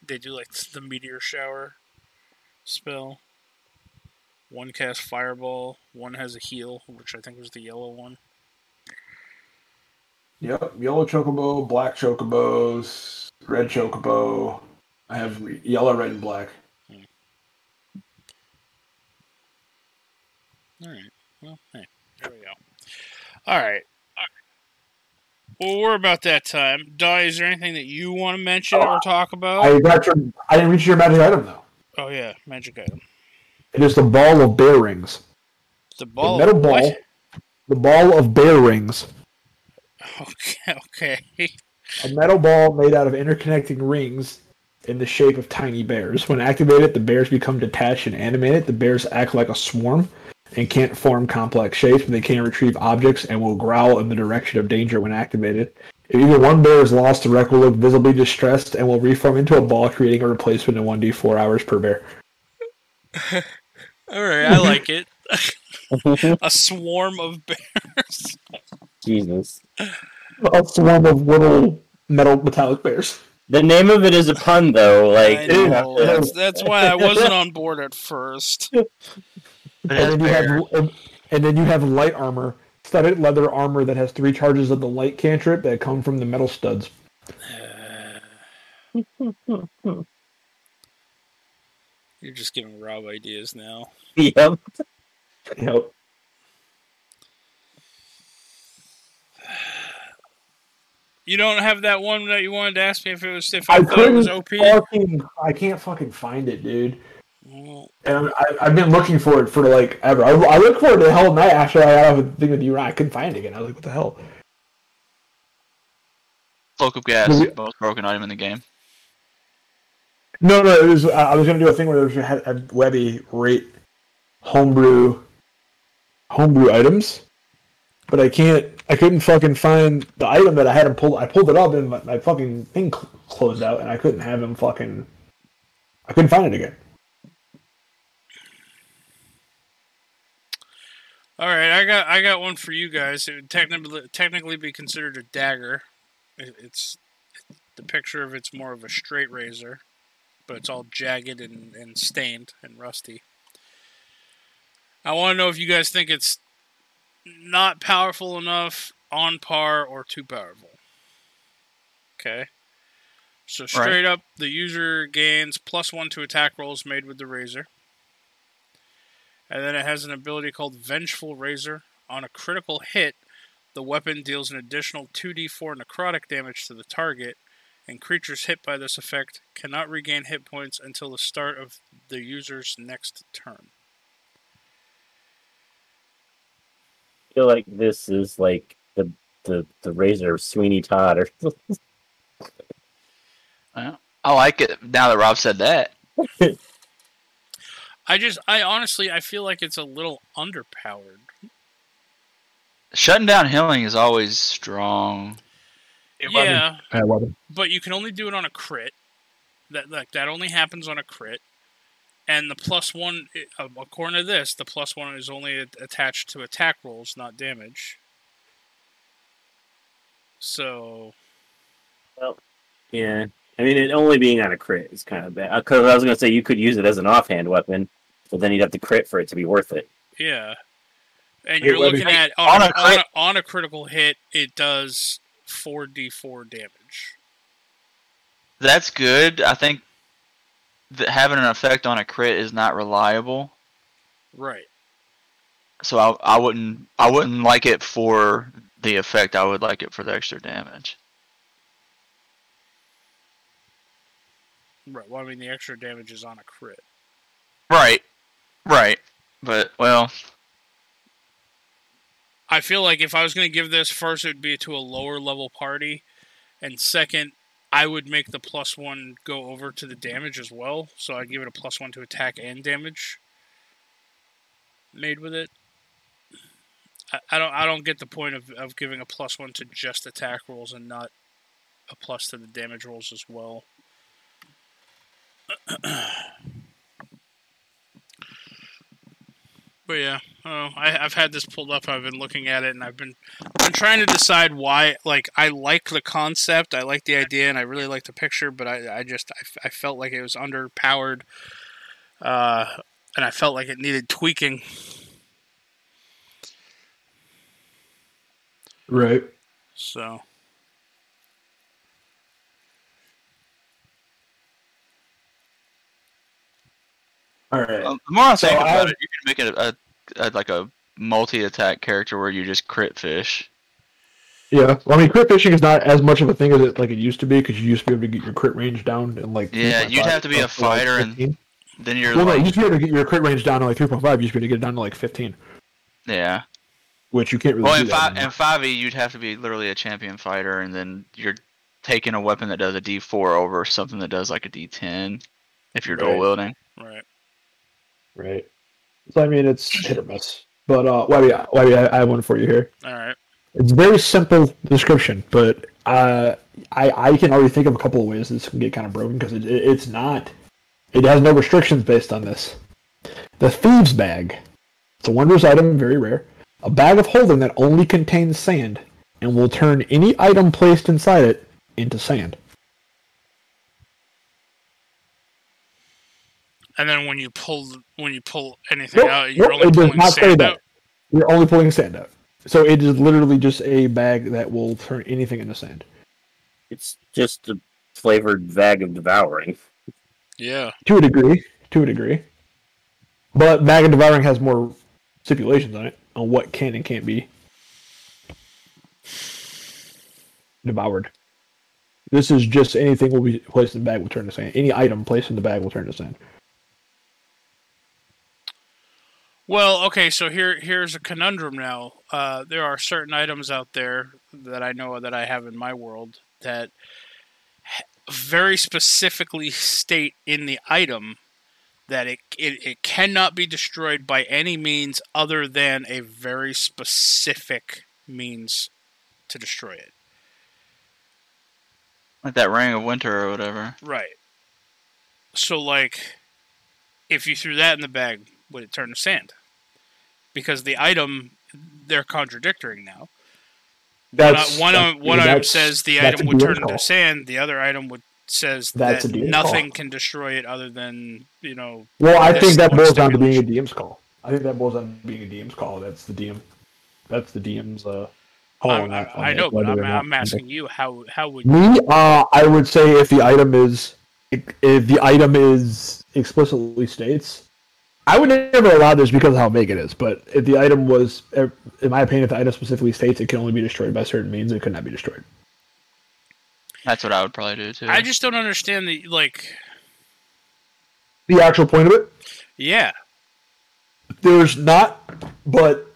They do like the meteor shower spell. One casts fireball. One has a heal, which I think was the yellow one. Yep, yellow chocobo, black chocobos, red chocobo. I have yellow, red, and black. Hmm. All right. Well, hey, there we go. All right. Well, we're about that time. Donnie, is there anything that you want to mention oh, or talk about? I got your, I didn't reach your magic item, though. Oh, yeah. Magic item. It is the ball of bear rings. The ball the metal of what? Ball, the ball of bear rings. Okay. Okay. A metal ball made out of interconnecting rings in the shape of tiny bears. When activated, the bears become detached and animated. The bears act like a swarm and can't form complex shapes, but they can retrieve objects and will growl in the direction of danger when activated. If either one bear is lost, the wreck will look visibly distressed and will reform into a ball, creating a replacement in one d four hours per bear. Alright, I like it. A swarm of bears. Jesus. A swarm of little metal metallic bears. The name of it is a pun, though. Like that's, that's why I wasn't on board at first. And then, you have, and then you have light armor, studded leather armor that has three charges of the light cantrip that come from the metal studs. Uh, you're just giving Rob ideas now. Yep. Yep. You don't have that one that you wanted to ask me if it was if I, I thought it was O P? Fucking, I can't fucking find it, dude. And I, I've been looking for it for like ever. I, I looked for it the whole night after I got off the thing with you, and I couldn't find it again. I was like, what the hell? Cloak of Gas, we, both broken item in the game. No, no, it was. I was going to do a thing where I had Webby rate homebrew, homebrew items, but I can't. I couldn't fucking find the item that I had him pull. I pulled it up and my, my fucking thing cl- closed out, and I couldn't have him fucking. I couldn't find it again. All right, I got I got one for you guys. It would technically technically be considered a dagger. It, it's the picture of it's more of a straight razor, but it's all jagged and, and stained and rusty. I want to know if you guys think it's not powerful enough, on par, or too powerful. Okay. So straight right. up, the user gains plus one to attack rolls made with the razor. And then it has an ability called Vengeful Razor. On a critical hit, the weapon deals an additional two d four necrotic damage to the target, and creatures hit by this effect cannot regain hit points until the start of the user's next turn. I feel like this is like the the, the razor of Sweeney Todd. Or well, I like it now that Rob said that. I just, I honestly, I feel like it's a little underpowered. Shutting down healing is always strong. Yeah, but you can only do it on a crit. That like that only happens on a crit. And the plus one, according to this, the plus one is only attached to attack rolls, not damage. So, well, yeah. I mean, it only being on a crit is kind of bad. Because I was going to say you could use it as an offhand weapon, but then you'd have to crit for it to be worth it. Yeah, and you're looking at on a, on a on a critical hit, it does four d four damage. That's good. I think that having an effect on a crit is not reliable. Right. So I, I wouldn't I wouldn't like it for the effect. I would like it for the extra damage. Right. Well, I mean, the extra damage is on a crit. Right. Right. But well, I feel like if I was going to give this, first it would be to a lower level party, and second, I would make the plus one go over to the damage as well. So I'd give it a plus one to attack and damage made with it. I, I don't. I don't get the point of, of giving a plus one to just attack rolls and not a plus to the damage rolls as well. But yeah, oh, I, I've had this pulled up. I've been looking at it, and I've been I'm trying to decide why. Like, I like the concept, I like the idea, and I really like the picture, but I, I just I, I felt like it was underpowered, uh, and I felt like it needed tweaking. Right. So. All right. Um, the more I think so about I've... it, you can make it a, a, a like a multi-attack character where you just crit fish. Yeah, well, I mean, crit fishing is not as much of a thing as it like it used to be because you used to be able to get your crit range down and like. Yeah, you'd have to be a fighter, like, and then you're. Well, like... no, you used to be able to get your crit range down to like three point five. You used to be able to get it down to like fifteen. Yeah. Which you can't really. Well, do in five and five E, you'd have to be literally a champion fighter, and then you're taking a weapon that does a D four over something that does like a D ten, if you're right. dual wielding. Right. Right. So, I mean, it's hit or miss. But, uh, Webby, Webby, I have one for you here. All right. It's a very simple description, but uh, I, I can already think of a couple of ways this can get kind of broken because it, it, it's not. It has no restrictions based on this. The Thieves' Bag. It's a wondrous item, very rare. A bag of holding that only contains sand and will turn any item placed inside it into sand. And then when you pull when you pull anything nope, out, you're nope, only pulling not sand out. You're only pulling sand out. So it is literally just a bag that will turn anything into sand. It's just a flavored bag of devouring. Yeah. To a degree. To a degree. But bag of devouring has more stipulations on it on what can and can't be devoured. This is just anything will be placed in the bag will turn to sand. Any item placed in the bag will turn to sand. Well, okay, so here here's a conundrum now. Uh, there are certain items out there that I know that I have in my world that very specifically state in the item that it it, it cannot be destroyed by any means other than a very specific means to destroy it. Like that Ring of Winter or whatever. Right. So, like, if you threw that in the bag, would it turn to sand? Because the item, they're contradicting now. That's, one one, one that's, item says the item would turn into sand. The other item would says that's that nothing call. Can destroy it other than, you know... Well, I think that boils down to being a D M's call. I think that boils down to being a D M's call. That's the D M. That's the D M's uh, call. I, I, I, I know, but I'm, I'm asking you, how how would you... Me, uh, I would say if the item is... If the item is explicitly states... I would never allow this because of how big it is, but if the item was, in my opinion, if the item specifically states it can only be destroyed by certain means, it could not be destroyed. That's what I would probably do, too. I just don't understand the, like... The actual point of it? Yeah. There's not, but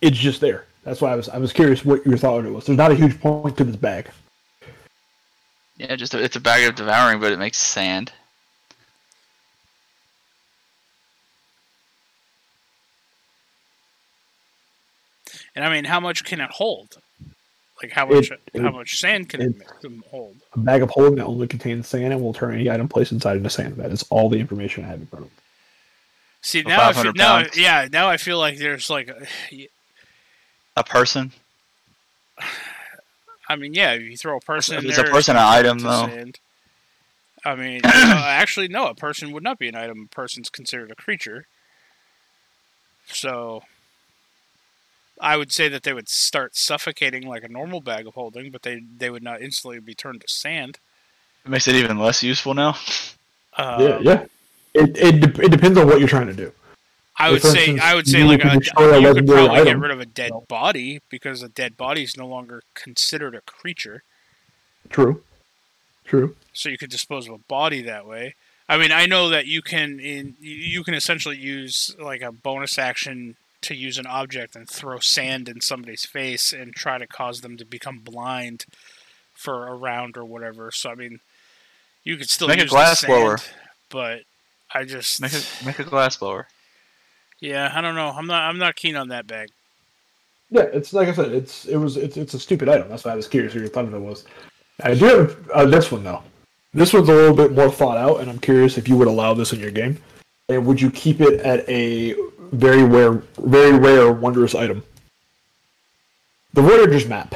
it's just there. That's why I was I was curious what your thought of it was. There's not a huge point to this bag. Yeah, just a, it's a bag of devouring, but it makes sand. And I mean, how much can it hold? Like, how much it, it, how much sand can it, it hold? A bag of holding that only contains sand and will turn any item placed inside into sand. That is all the information I have in front of me. See, so now, I feel, now, yeah, now I feel like there's like a, a person. I mean, yeah, you throw a person in there. It's a person an item, though. Sand. I mean, uh, actually, no, a person would not be an item. A person's considered a creature. So, I would say that they would start suffocating like a normal bag of holding, but they, they would not instantly be turned to sand. It makes it even less useful now. Um, yeah, yeah. It, it de- it depends on what you're trying to do. I would say instance, I would say you like a, a, you could probably item. get rid of a dead no. body because a dead body is no longer considered a creature. True. True. So you could dispose of a body that way. I mean, I know that you can in you can essentially use like a bonus action to use an object and throw sand in somebody's face and try to cause them to become blind for a round or whatever. So I mean, you could still make use a glass blower, but I just make a make a glass blower. Yeah, I don't know. I'm not. I'm not keen on that bag. Yeah, it's like I said. It's it was. It's it's a stupid item. That's why I was curious who your thought of it was. I do have uh, this one though. This one's a little bit more thought out, and I'm curious if you would allow this in your game, and would you keep it at a very rare, very rare, wondrous item? The Voyager's Map,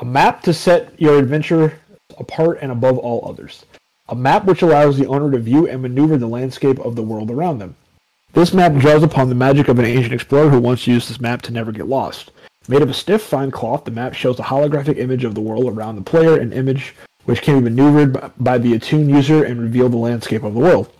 a map to set your adventure apart and above all others. A map which allows the owner to view and maneuver the landscape of the world around them. This map draws upon the magic of an ancient explorer who once used this map to never get lost. Made of a stiff, fine cloth, the map shows a holographic image of the world around the player, an image which can be maneuvered by the attuned user and reveal the landscape of the world.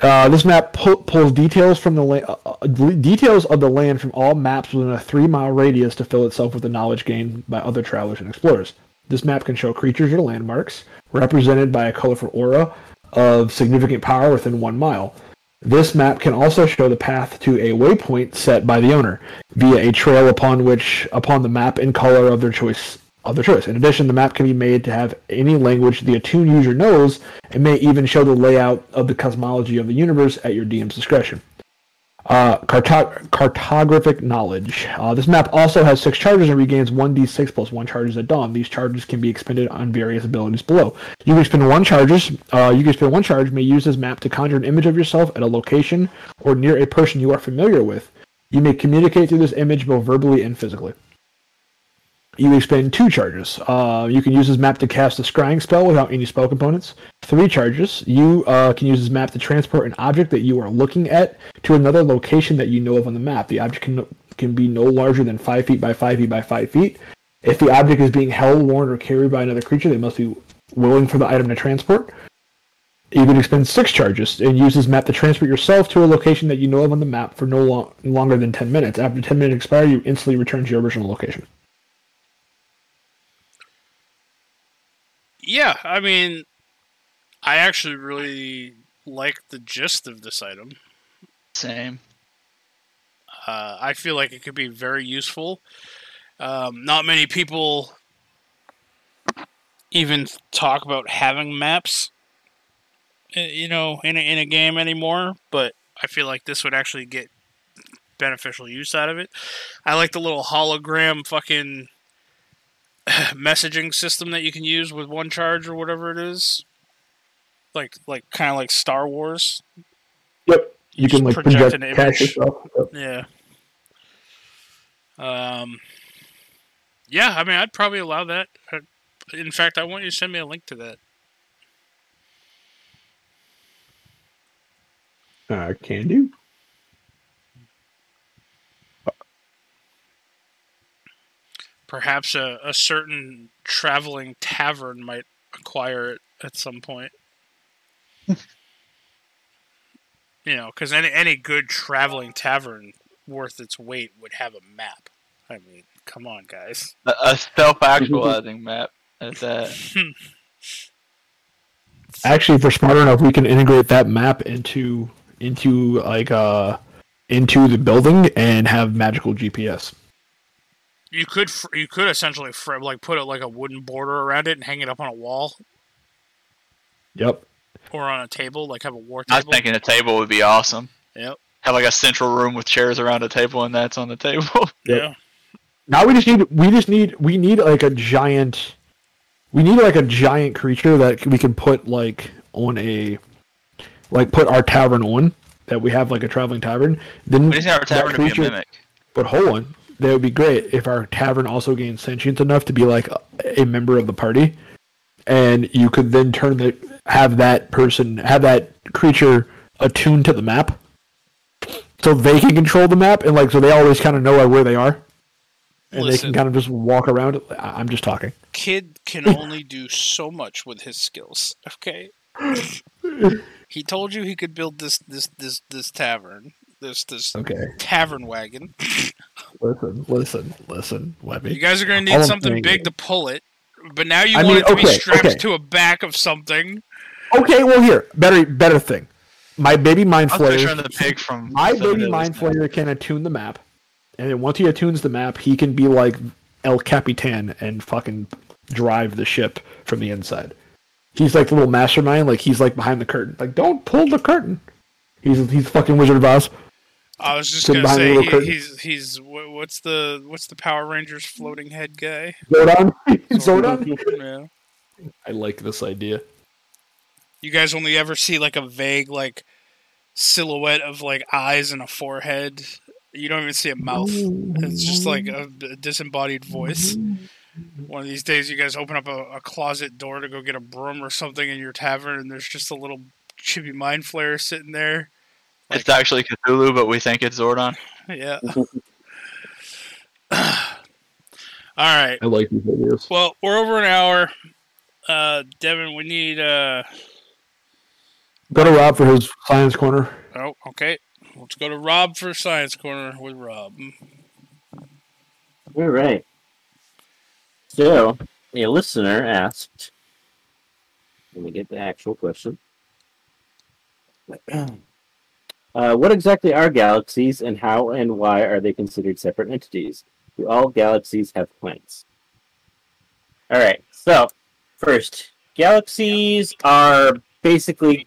Uh, this map pull, pulls details from the la- uh, details of the land from all maps within a three-mile radius to fill itself with the knowledge gained by other travelers and explorers. This map can show creatures or landmarks, represented by a colorful aura of significant power within one mile. This map can also show the path to a waypoint set by the owner via a trail upon which upon the map in color of their choice of their choice. In addition, the map can be made to have any language the attuned user knows and may even show the layout of the cosmology of the universe at your D M's discretion. Uh, cartog- cartographic knowledge. Uh, this map also has six charges and regains one d six plus one charges at dawn. These charges can be expended on various abilities below. You can spend one charges. Uh, you can spend one charge. May use this map to conjure an image of yourself at a location or near a person you are familiar with. You may communicate through this image both verbally and physically. You expend two charges. Uh, you can use this map to cast a scrying spell without any spell components. Three charges. You uh, can use this map to transport an object that you are looking at to another location that you know of on the map. The object can, can be no larger than five feet by five feet by five feet. If the object is being held, worn, or carried by another creature, they must be willing for the item to transport. You can expend six charges and use this map to transport yourself to a location that you know of on the map for no lo- longer than ten minutes. After ten minutes expire, you instantly return to your original location. Yeah, I mean, I actually really like the gist of this item. Same. Uh, I feel like it could be very useful. Um, not many people even talk about having maps, you know, in a, in a game anymore, but I feel like this would actually get beneficial use out of it. I like the little hologram fucking messaging system that you can use with one charge or whatever it is, like like kind of like Star Wars. Yep, you just can like project, project an image. Yep. Yeah. Um. Yeah, I mean, I'd probably allow that. In fact, I want you to send me a link to that. Uh, can do. Perhaps a, a certain traveling tavern might acquire it at some point. You know, because any, any good traveling tavern worth its weight would have a map. I mean, come on, guys. A, a self-actualizing map at that. Actually, if we're smart enough, we can integrate that map into into like uh into the building and have magical G P S. You could you could essentially like put a, like a wooden border around it and hang it up on a wall. Yep. Or on a table, like have a war table. I was thinking a table would be awesome. Yep. Have like a central room with chairs around a table, and that's on the table. Yeah. Now we just need we just need we need like a giant, we need like a giant creature that we can put like on a, like put our tavern on that we have like a traveling tavern. Then we just have our tavern to be a mimic. But hold on. that would be great if our tavern also gained sentience enough to be like a member of the party, and you could then turn the have that person have that creature attuned to the map, so they can control the map, and like so they always kind of know like, where they are, and Listen, they can kind of just walk around. I'm just talking. Kid can only do so much with his skills. Okay. He told you he could build this this this this tavern. This this okay. tavern wagon. Listen, listen, listen, Webby. You guys are going to need All something big is. to pull it, but now you I want mean, it to okay, be strapped okay. to a back of something. Okay, well here, better better thing. My baby mind flayer. The pig from my baby mind flayer can attune the map, and then once he attunes the map, he can be like El Capitan and fucking drive the ship from the inside. He's like the little mastermind, like he's like behind the curtain. Like, don't pull the curtain. He's he's fucking Wizard of Oz. I was just going to say, he, he's, he's, what's the, what's the Power Rangers floating head guy? Zordon. Zordon. Zordon. Yeah. I like this idea. You guys only ever see, like, a vague, like, silhouette of, like, eyes and a forehead. You don't even see a mouth. It's just, like, a, a disembodied voice. One of these days, you guys open up a, a closet door to go get a broom or something in your tavern, and there's just a little chibi mind flayer sitting there. Like, it's actually Cthulhu, but we think it's Zordon. Yeah. All right. I like these videos. Well, we're over an hour. Uh, Devin, we need... Uh... Go to Rob for his Science Corner. Oh, okay. Let's go to Rob for Science Corner with Rob. All right. So, a listener asked... Let me get the actual question. Uh, what exactly are galaxies, and how and why are they considered separate entities? Do all galaxies have planets? All right, so first, galaxies are basically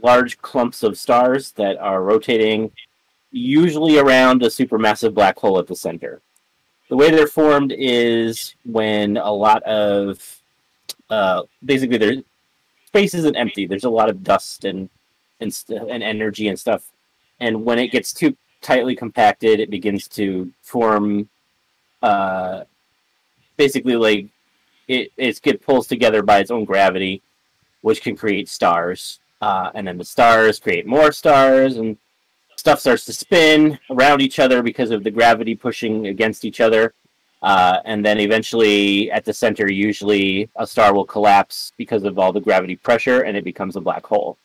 large clumps of stars that are rotating, usually around a supermassive black hole at the center. The way they're formed is when a lot of, uh, basically, there's, space isn't empty. There's a lot of dust and and, st- and energy and stuff. And when it gets too tightly compacted, it begins to form, uh, basically, like, it it's, it pulls together by its own gravity, which can create stars. Uh, and then the stars create more stars, and stuff starts to spin around each other because of the gravity pushing against each other. Uh, and then eventually, at the center, usually a star will collapse because of all the gravity pressure, and it becomes a black hole.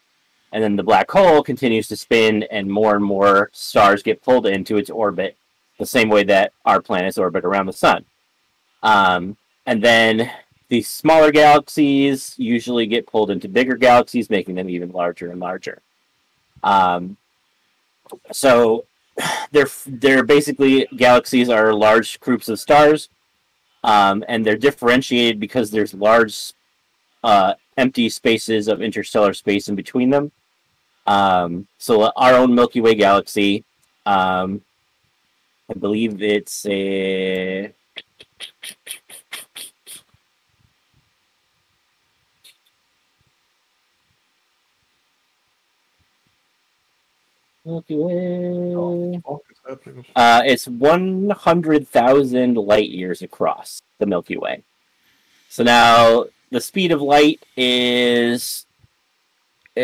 And then the black hole continues to spin, and more and more stars get pulled into its orbit, the same way that our planets orbit around the sun. Um, and then the smaller galaxies usually get pulled into bigger galaxies, making them even larger and larger. Um, so they're they're basically, galaxies are large groups of stars, um, and they're differentiated because there's large uh, empty spaces of interstellar space in between them. Um, so our own Milky Way galaxy, um, I believe it's a... Milky Way... Uh, it's one hundred thousand light years across the Milky Way. So now, the speed of light is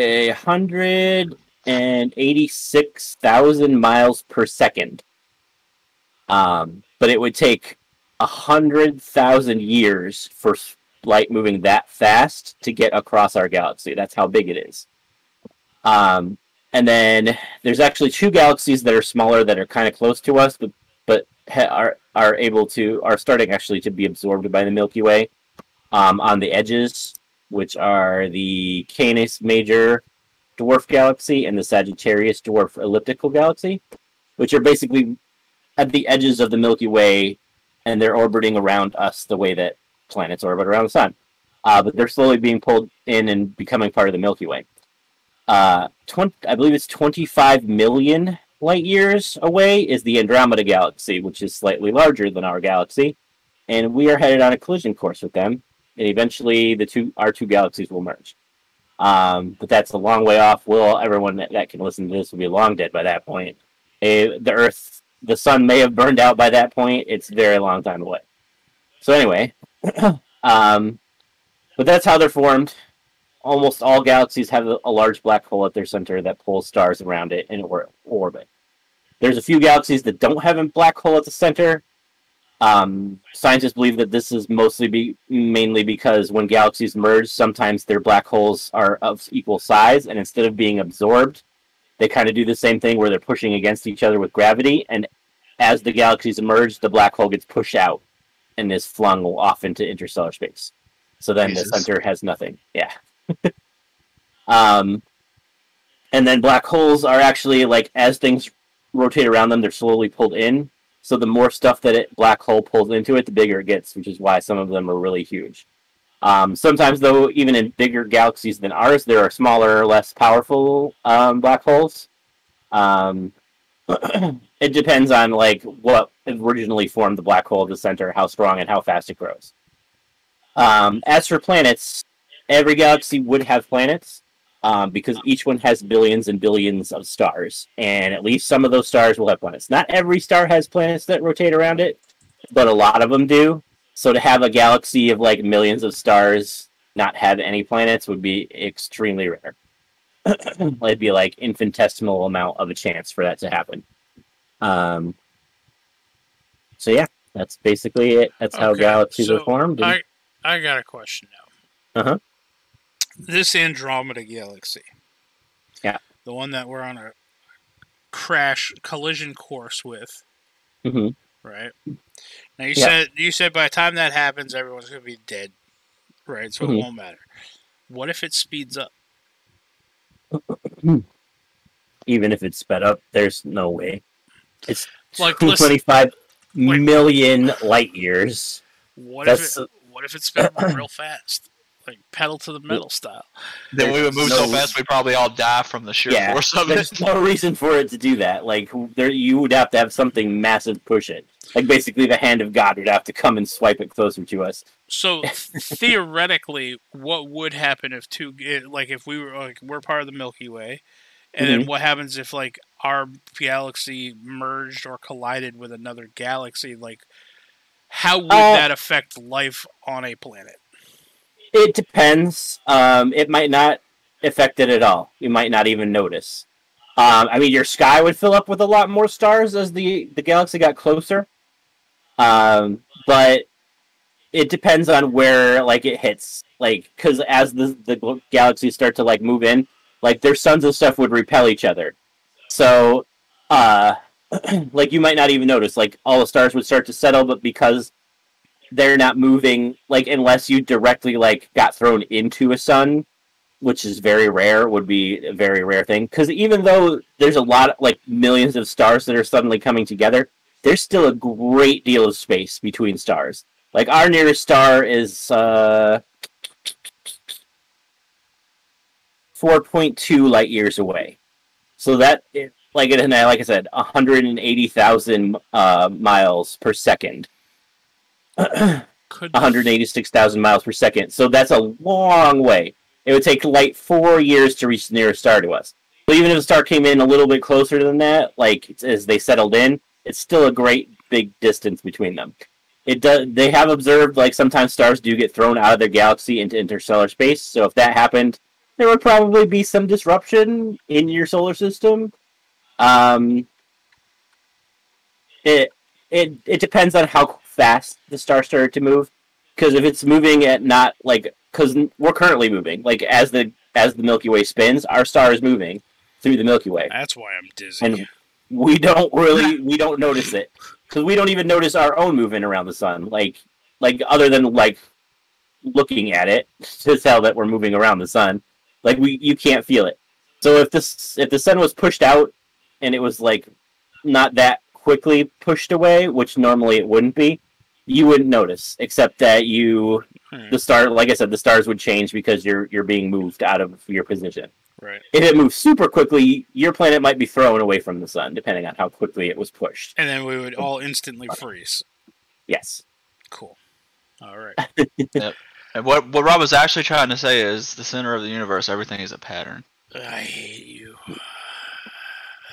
one hundred eighty-six thousand miles per second. Um, but it would take one hundred thousand years for light moving that fast to get across our galaxy. That's how big it is. Um, and then there's actually two galaxies that are smaller that are kind of close to us, but, but ha- are, are able to, are starting actually to be absorbed by the Milky Way. Um, on the edges, which are the Canis Major Dwarf Galaxy and the Sagittarius Dwarf Elliptical Galaxy, which are basically at the edges of the Milky Way, and they're orbiting around us the way that planets orbit around the sun. Uh, but they're slowly being pulled in and becoming part of the Milky Way. Uh, tw- I believe it's twenty-five million light years away is the Andromeda Galaxy, which is slightly larger than our galaxy, and we are headed on a collision course with them. And eventually, the two our two galaxies will merge. Um, but that's a long way off. Will everyone that, that can listen to this will be long dead by that point. A, the Earth The sun may have burned out by that point. It's a very long time away. So anyway, um, but that's how they're formed. Almost all galaxies have a large black hole at their center that pulls stars around it in or- orbit. There's a few galaxies that don't have a black hole at the center. Um, scientists believe that this is mostly be- mainly because when galaxies merge, sometimes their black holes are of equal size, and instead of being absorbed, they kind of do the same thing where they're pushing against each other with gravity, and as the galaxies merge, the black hole gets pushed out and is flung off into interstellar space. So then Jesus. The center has nothing. Yeah. um, and then black holes are actually, like, as things rotate around them, they're slowly pulled in. So the more stuff that a black hole pulls into it, the bigger it gets, which is why some of them are really huge. Um, sometimes, though, even in bigger galaxies than ours, there are smaller, less powerful um, black holes. Um, it depends on, like, what originally formed the black hole of the center, how strong and how fast it grows. Um, as for planets, every galaxy would have planets, um, because each one has billions and billions of stars, and at least some of those stars will have planets. Not every star has planets that rotate around it, but a lot of them do. So to have a galaxy of, like, millions of stars not have any planets would be extremely rare. It'd be, like, infinitesimal amount of a chance for that to happen. Um, so, yeah, that's basically it. That's okay. How galaxies so are formed. And... I, I got a question now. Uh-huh. This Andromeda galaxy. Yeah. The one that we're on a crash collision course with. Mm-hmm. Right? Now, you yeah. said you said by the time that happens, everyone's going to be dead, right? So mm-hmm. it won't matter. What if it speeds up? Even if it's sped up, there's no way. It's like, two hundred twenty-five listen, million like, light years. What That's, if it, what if it sped up real fast? Like pedal to the metal style. Then we would move no, so fast we probably all die from the sheer yeah, force of there's it. There's no reason for it to do that. Like there, you would have to have something massive push it. Like basically, the hand of God would have to come and swipe it closer to us. So theoretically, what would happen if two? Like if we were like we're part of the Milky Way, and mm-hmm. then what happens if like our galaxy merged or collided with another galaxy? Like how would uh, that affect life on a planet? It depends. Um, it might not affect it at all. You might not even notice. Um, I mean, your sky would fill up with a lot more stars as the, the galaxy got closer. Um, but it depends on where, like, it hits. Like, because as the, the galaxies start to, like, move in, like, their suns and stuff would repel each other. So, uh, like, you might not even notice. Like, all the stars would start to settle, but because... they're not moving, like, unless you directly, like, got thrown into a sun, which is very rare, would be a very rare thing. Because even though there's a lot of, like, millions of stars that are suddenly coming together, there's still a great deal of space between stars. Like, our nearest star is, uh... four point two light years away. So that, like, and I, like I said, one hundred eighty thousand uh, miles per second. one hundred eighty-six thousand miles per second. So that's a long way. It would take like four years to reach the nearest star to us. But even if a star came in a little bit closer than that, like as they settled in, it's still a great big distance between them. It does. They have observed like sometimes stars do get thrown out of their galaxy into interstellar space. So if that happened, there would probably be some disruption in your solar system. Um. It it it depends on how fast the star started to move, because if it's moving at not like because we're currently moving like as the as the Milky Way spins, our star is moving through the Milky Way. That's why I'm dizzy, and we don't really we don't notice it because we don't even notice our own movement around the sun, like like other than like looking at it to tell that we're moving around the sun. Like we you can't feel it. So if this if the sun was pushed out and it was like not that quickly pushed away, which normally it wouldn't be. You wouldn't notice, except that you, hmm. the star, like I said, the stars would change because you're you're being moved out of your position. Right. If it moves super quickly, your planet might be thrown away from the sun, depending on how quickly it was pushed. And then we would all instantly freeze. Yes. Cool. All right. Yep. And what what Rob was actually trying to say is the center of the universe, everything is a pattern. I hate you.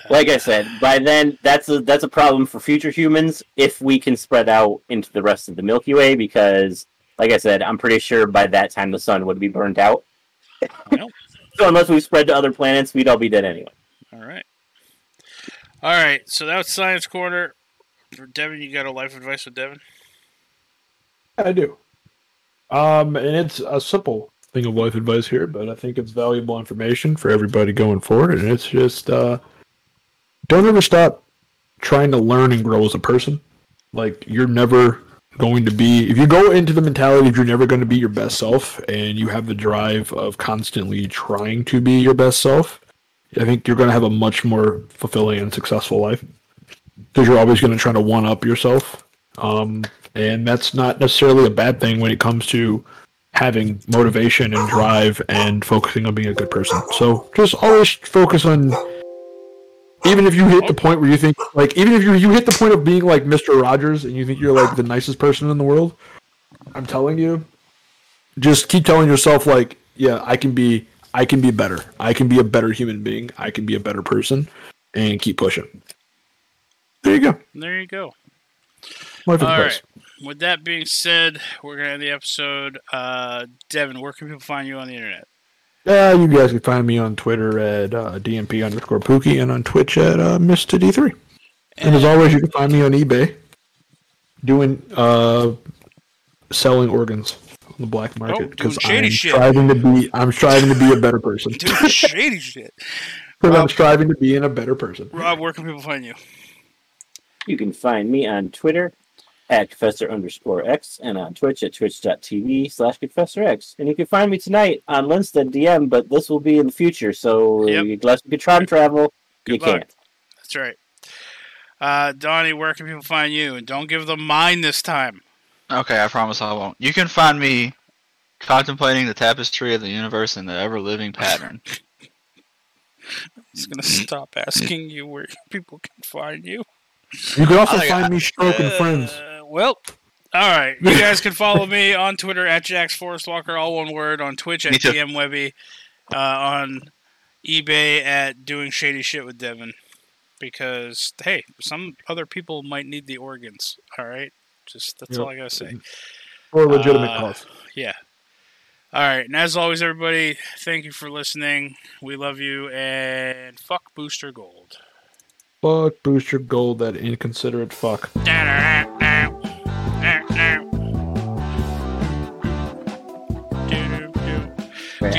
like I said, by then, that's a, that's a problem for future humans if we can spread out into the rest of the Milky Way, because, like I said, I'm pretty sure by that time the sun would be burnt out. Nope. So unless we spread to other planets, we'd all be dead anyway. All right. All right, so that was Science Corner. For Devin, you got a life advice with Devin? I do. Um, and it's a simple thing of life advice here, but I think it's valuable information for everybody going forward. And it's just, uh, don't ever stop trying to learn and grow as a person. Like, you're never going to be, if you go into the mentality of you're never going to be your best self, and you have the drive of constantly trying to be your best self, I think you're going to have a much more fulfilling and successful life, because you're always going to try to one-up yourself. Um, and that's not necessarily a bad thing when it comes to having motivation and drive and focusing on being a good person. So just always focus on, even if you hit the point where you think, like, even if you, you hit the point of being like Mister Rogers and you think you're like the nicest person in the world, I'm telling you, just keep telling yourself, like, yeah, I can be, I can be better. I can be a better human being. I can be a better person, and keep pushing. There you go. There you go. All right. With that being said, we're going to end the episode. Uh, Devin, where can people find you on the internet? Uh, you guys can find me on Twitter at uh, DMP underscore Pookie and on Twitch at uh, Mister D three. And, and as always, you can find me on eBay doing uh, selling organs on the black market, because oh, I'm shit. striving to be I'm striving to be a better person. Doing shady shit. Because I'm striving to be in a better person. Rob, where can people find you? You can find me on Twitter at Confessor underscore X and on Twitch at twitch.tv slash Confessor X. And you can find me tonight on Linstead D M, but this will be in the future. So yep. unless you can time travel, Good you luck. can't. That's right. Uh, Donnie, where can people find you? And don't give them mine this time. Okay, I promise I won't. You can find me contemplating the tapestry of the universe in the ever-living pattern. I'm just going to stop asking you where people can find you. You can also oh, find God. me stroking uh, friends. Well, all right. You guys can follow me on Twitter at Jax Forest Walker, all one word. On Twitch at D M Webby. Uh, on eBay at Doing Shady Shit with Devin. Because, hey, some other people might need the organs. All right? Just that's yep. all I got to say. For legitimate uh, cause. Yeah. All right. And as always, everybody, thank you for listening. We love you. And fuck Booster Gold. Fuck Booster Gold, that inconsiderate fuck. Do you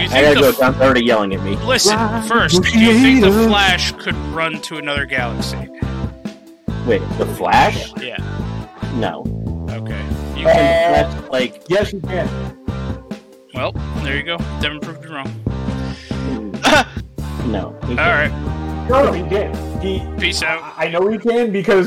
think I gotta go, I'm already yelling at me. Listen, first, do you think the Flash could run to another galaxy? Wait, the Flash? Yeah. No. Okay. You can. That's like, yes, you can. Well, there you go. Devin proved you wrong. No. All right. No, he did. He, Peace out. I know he can because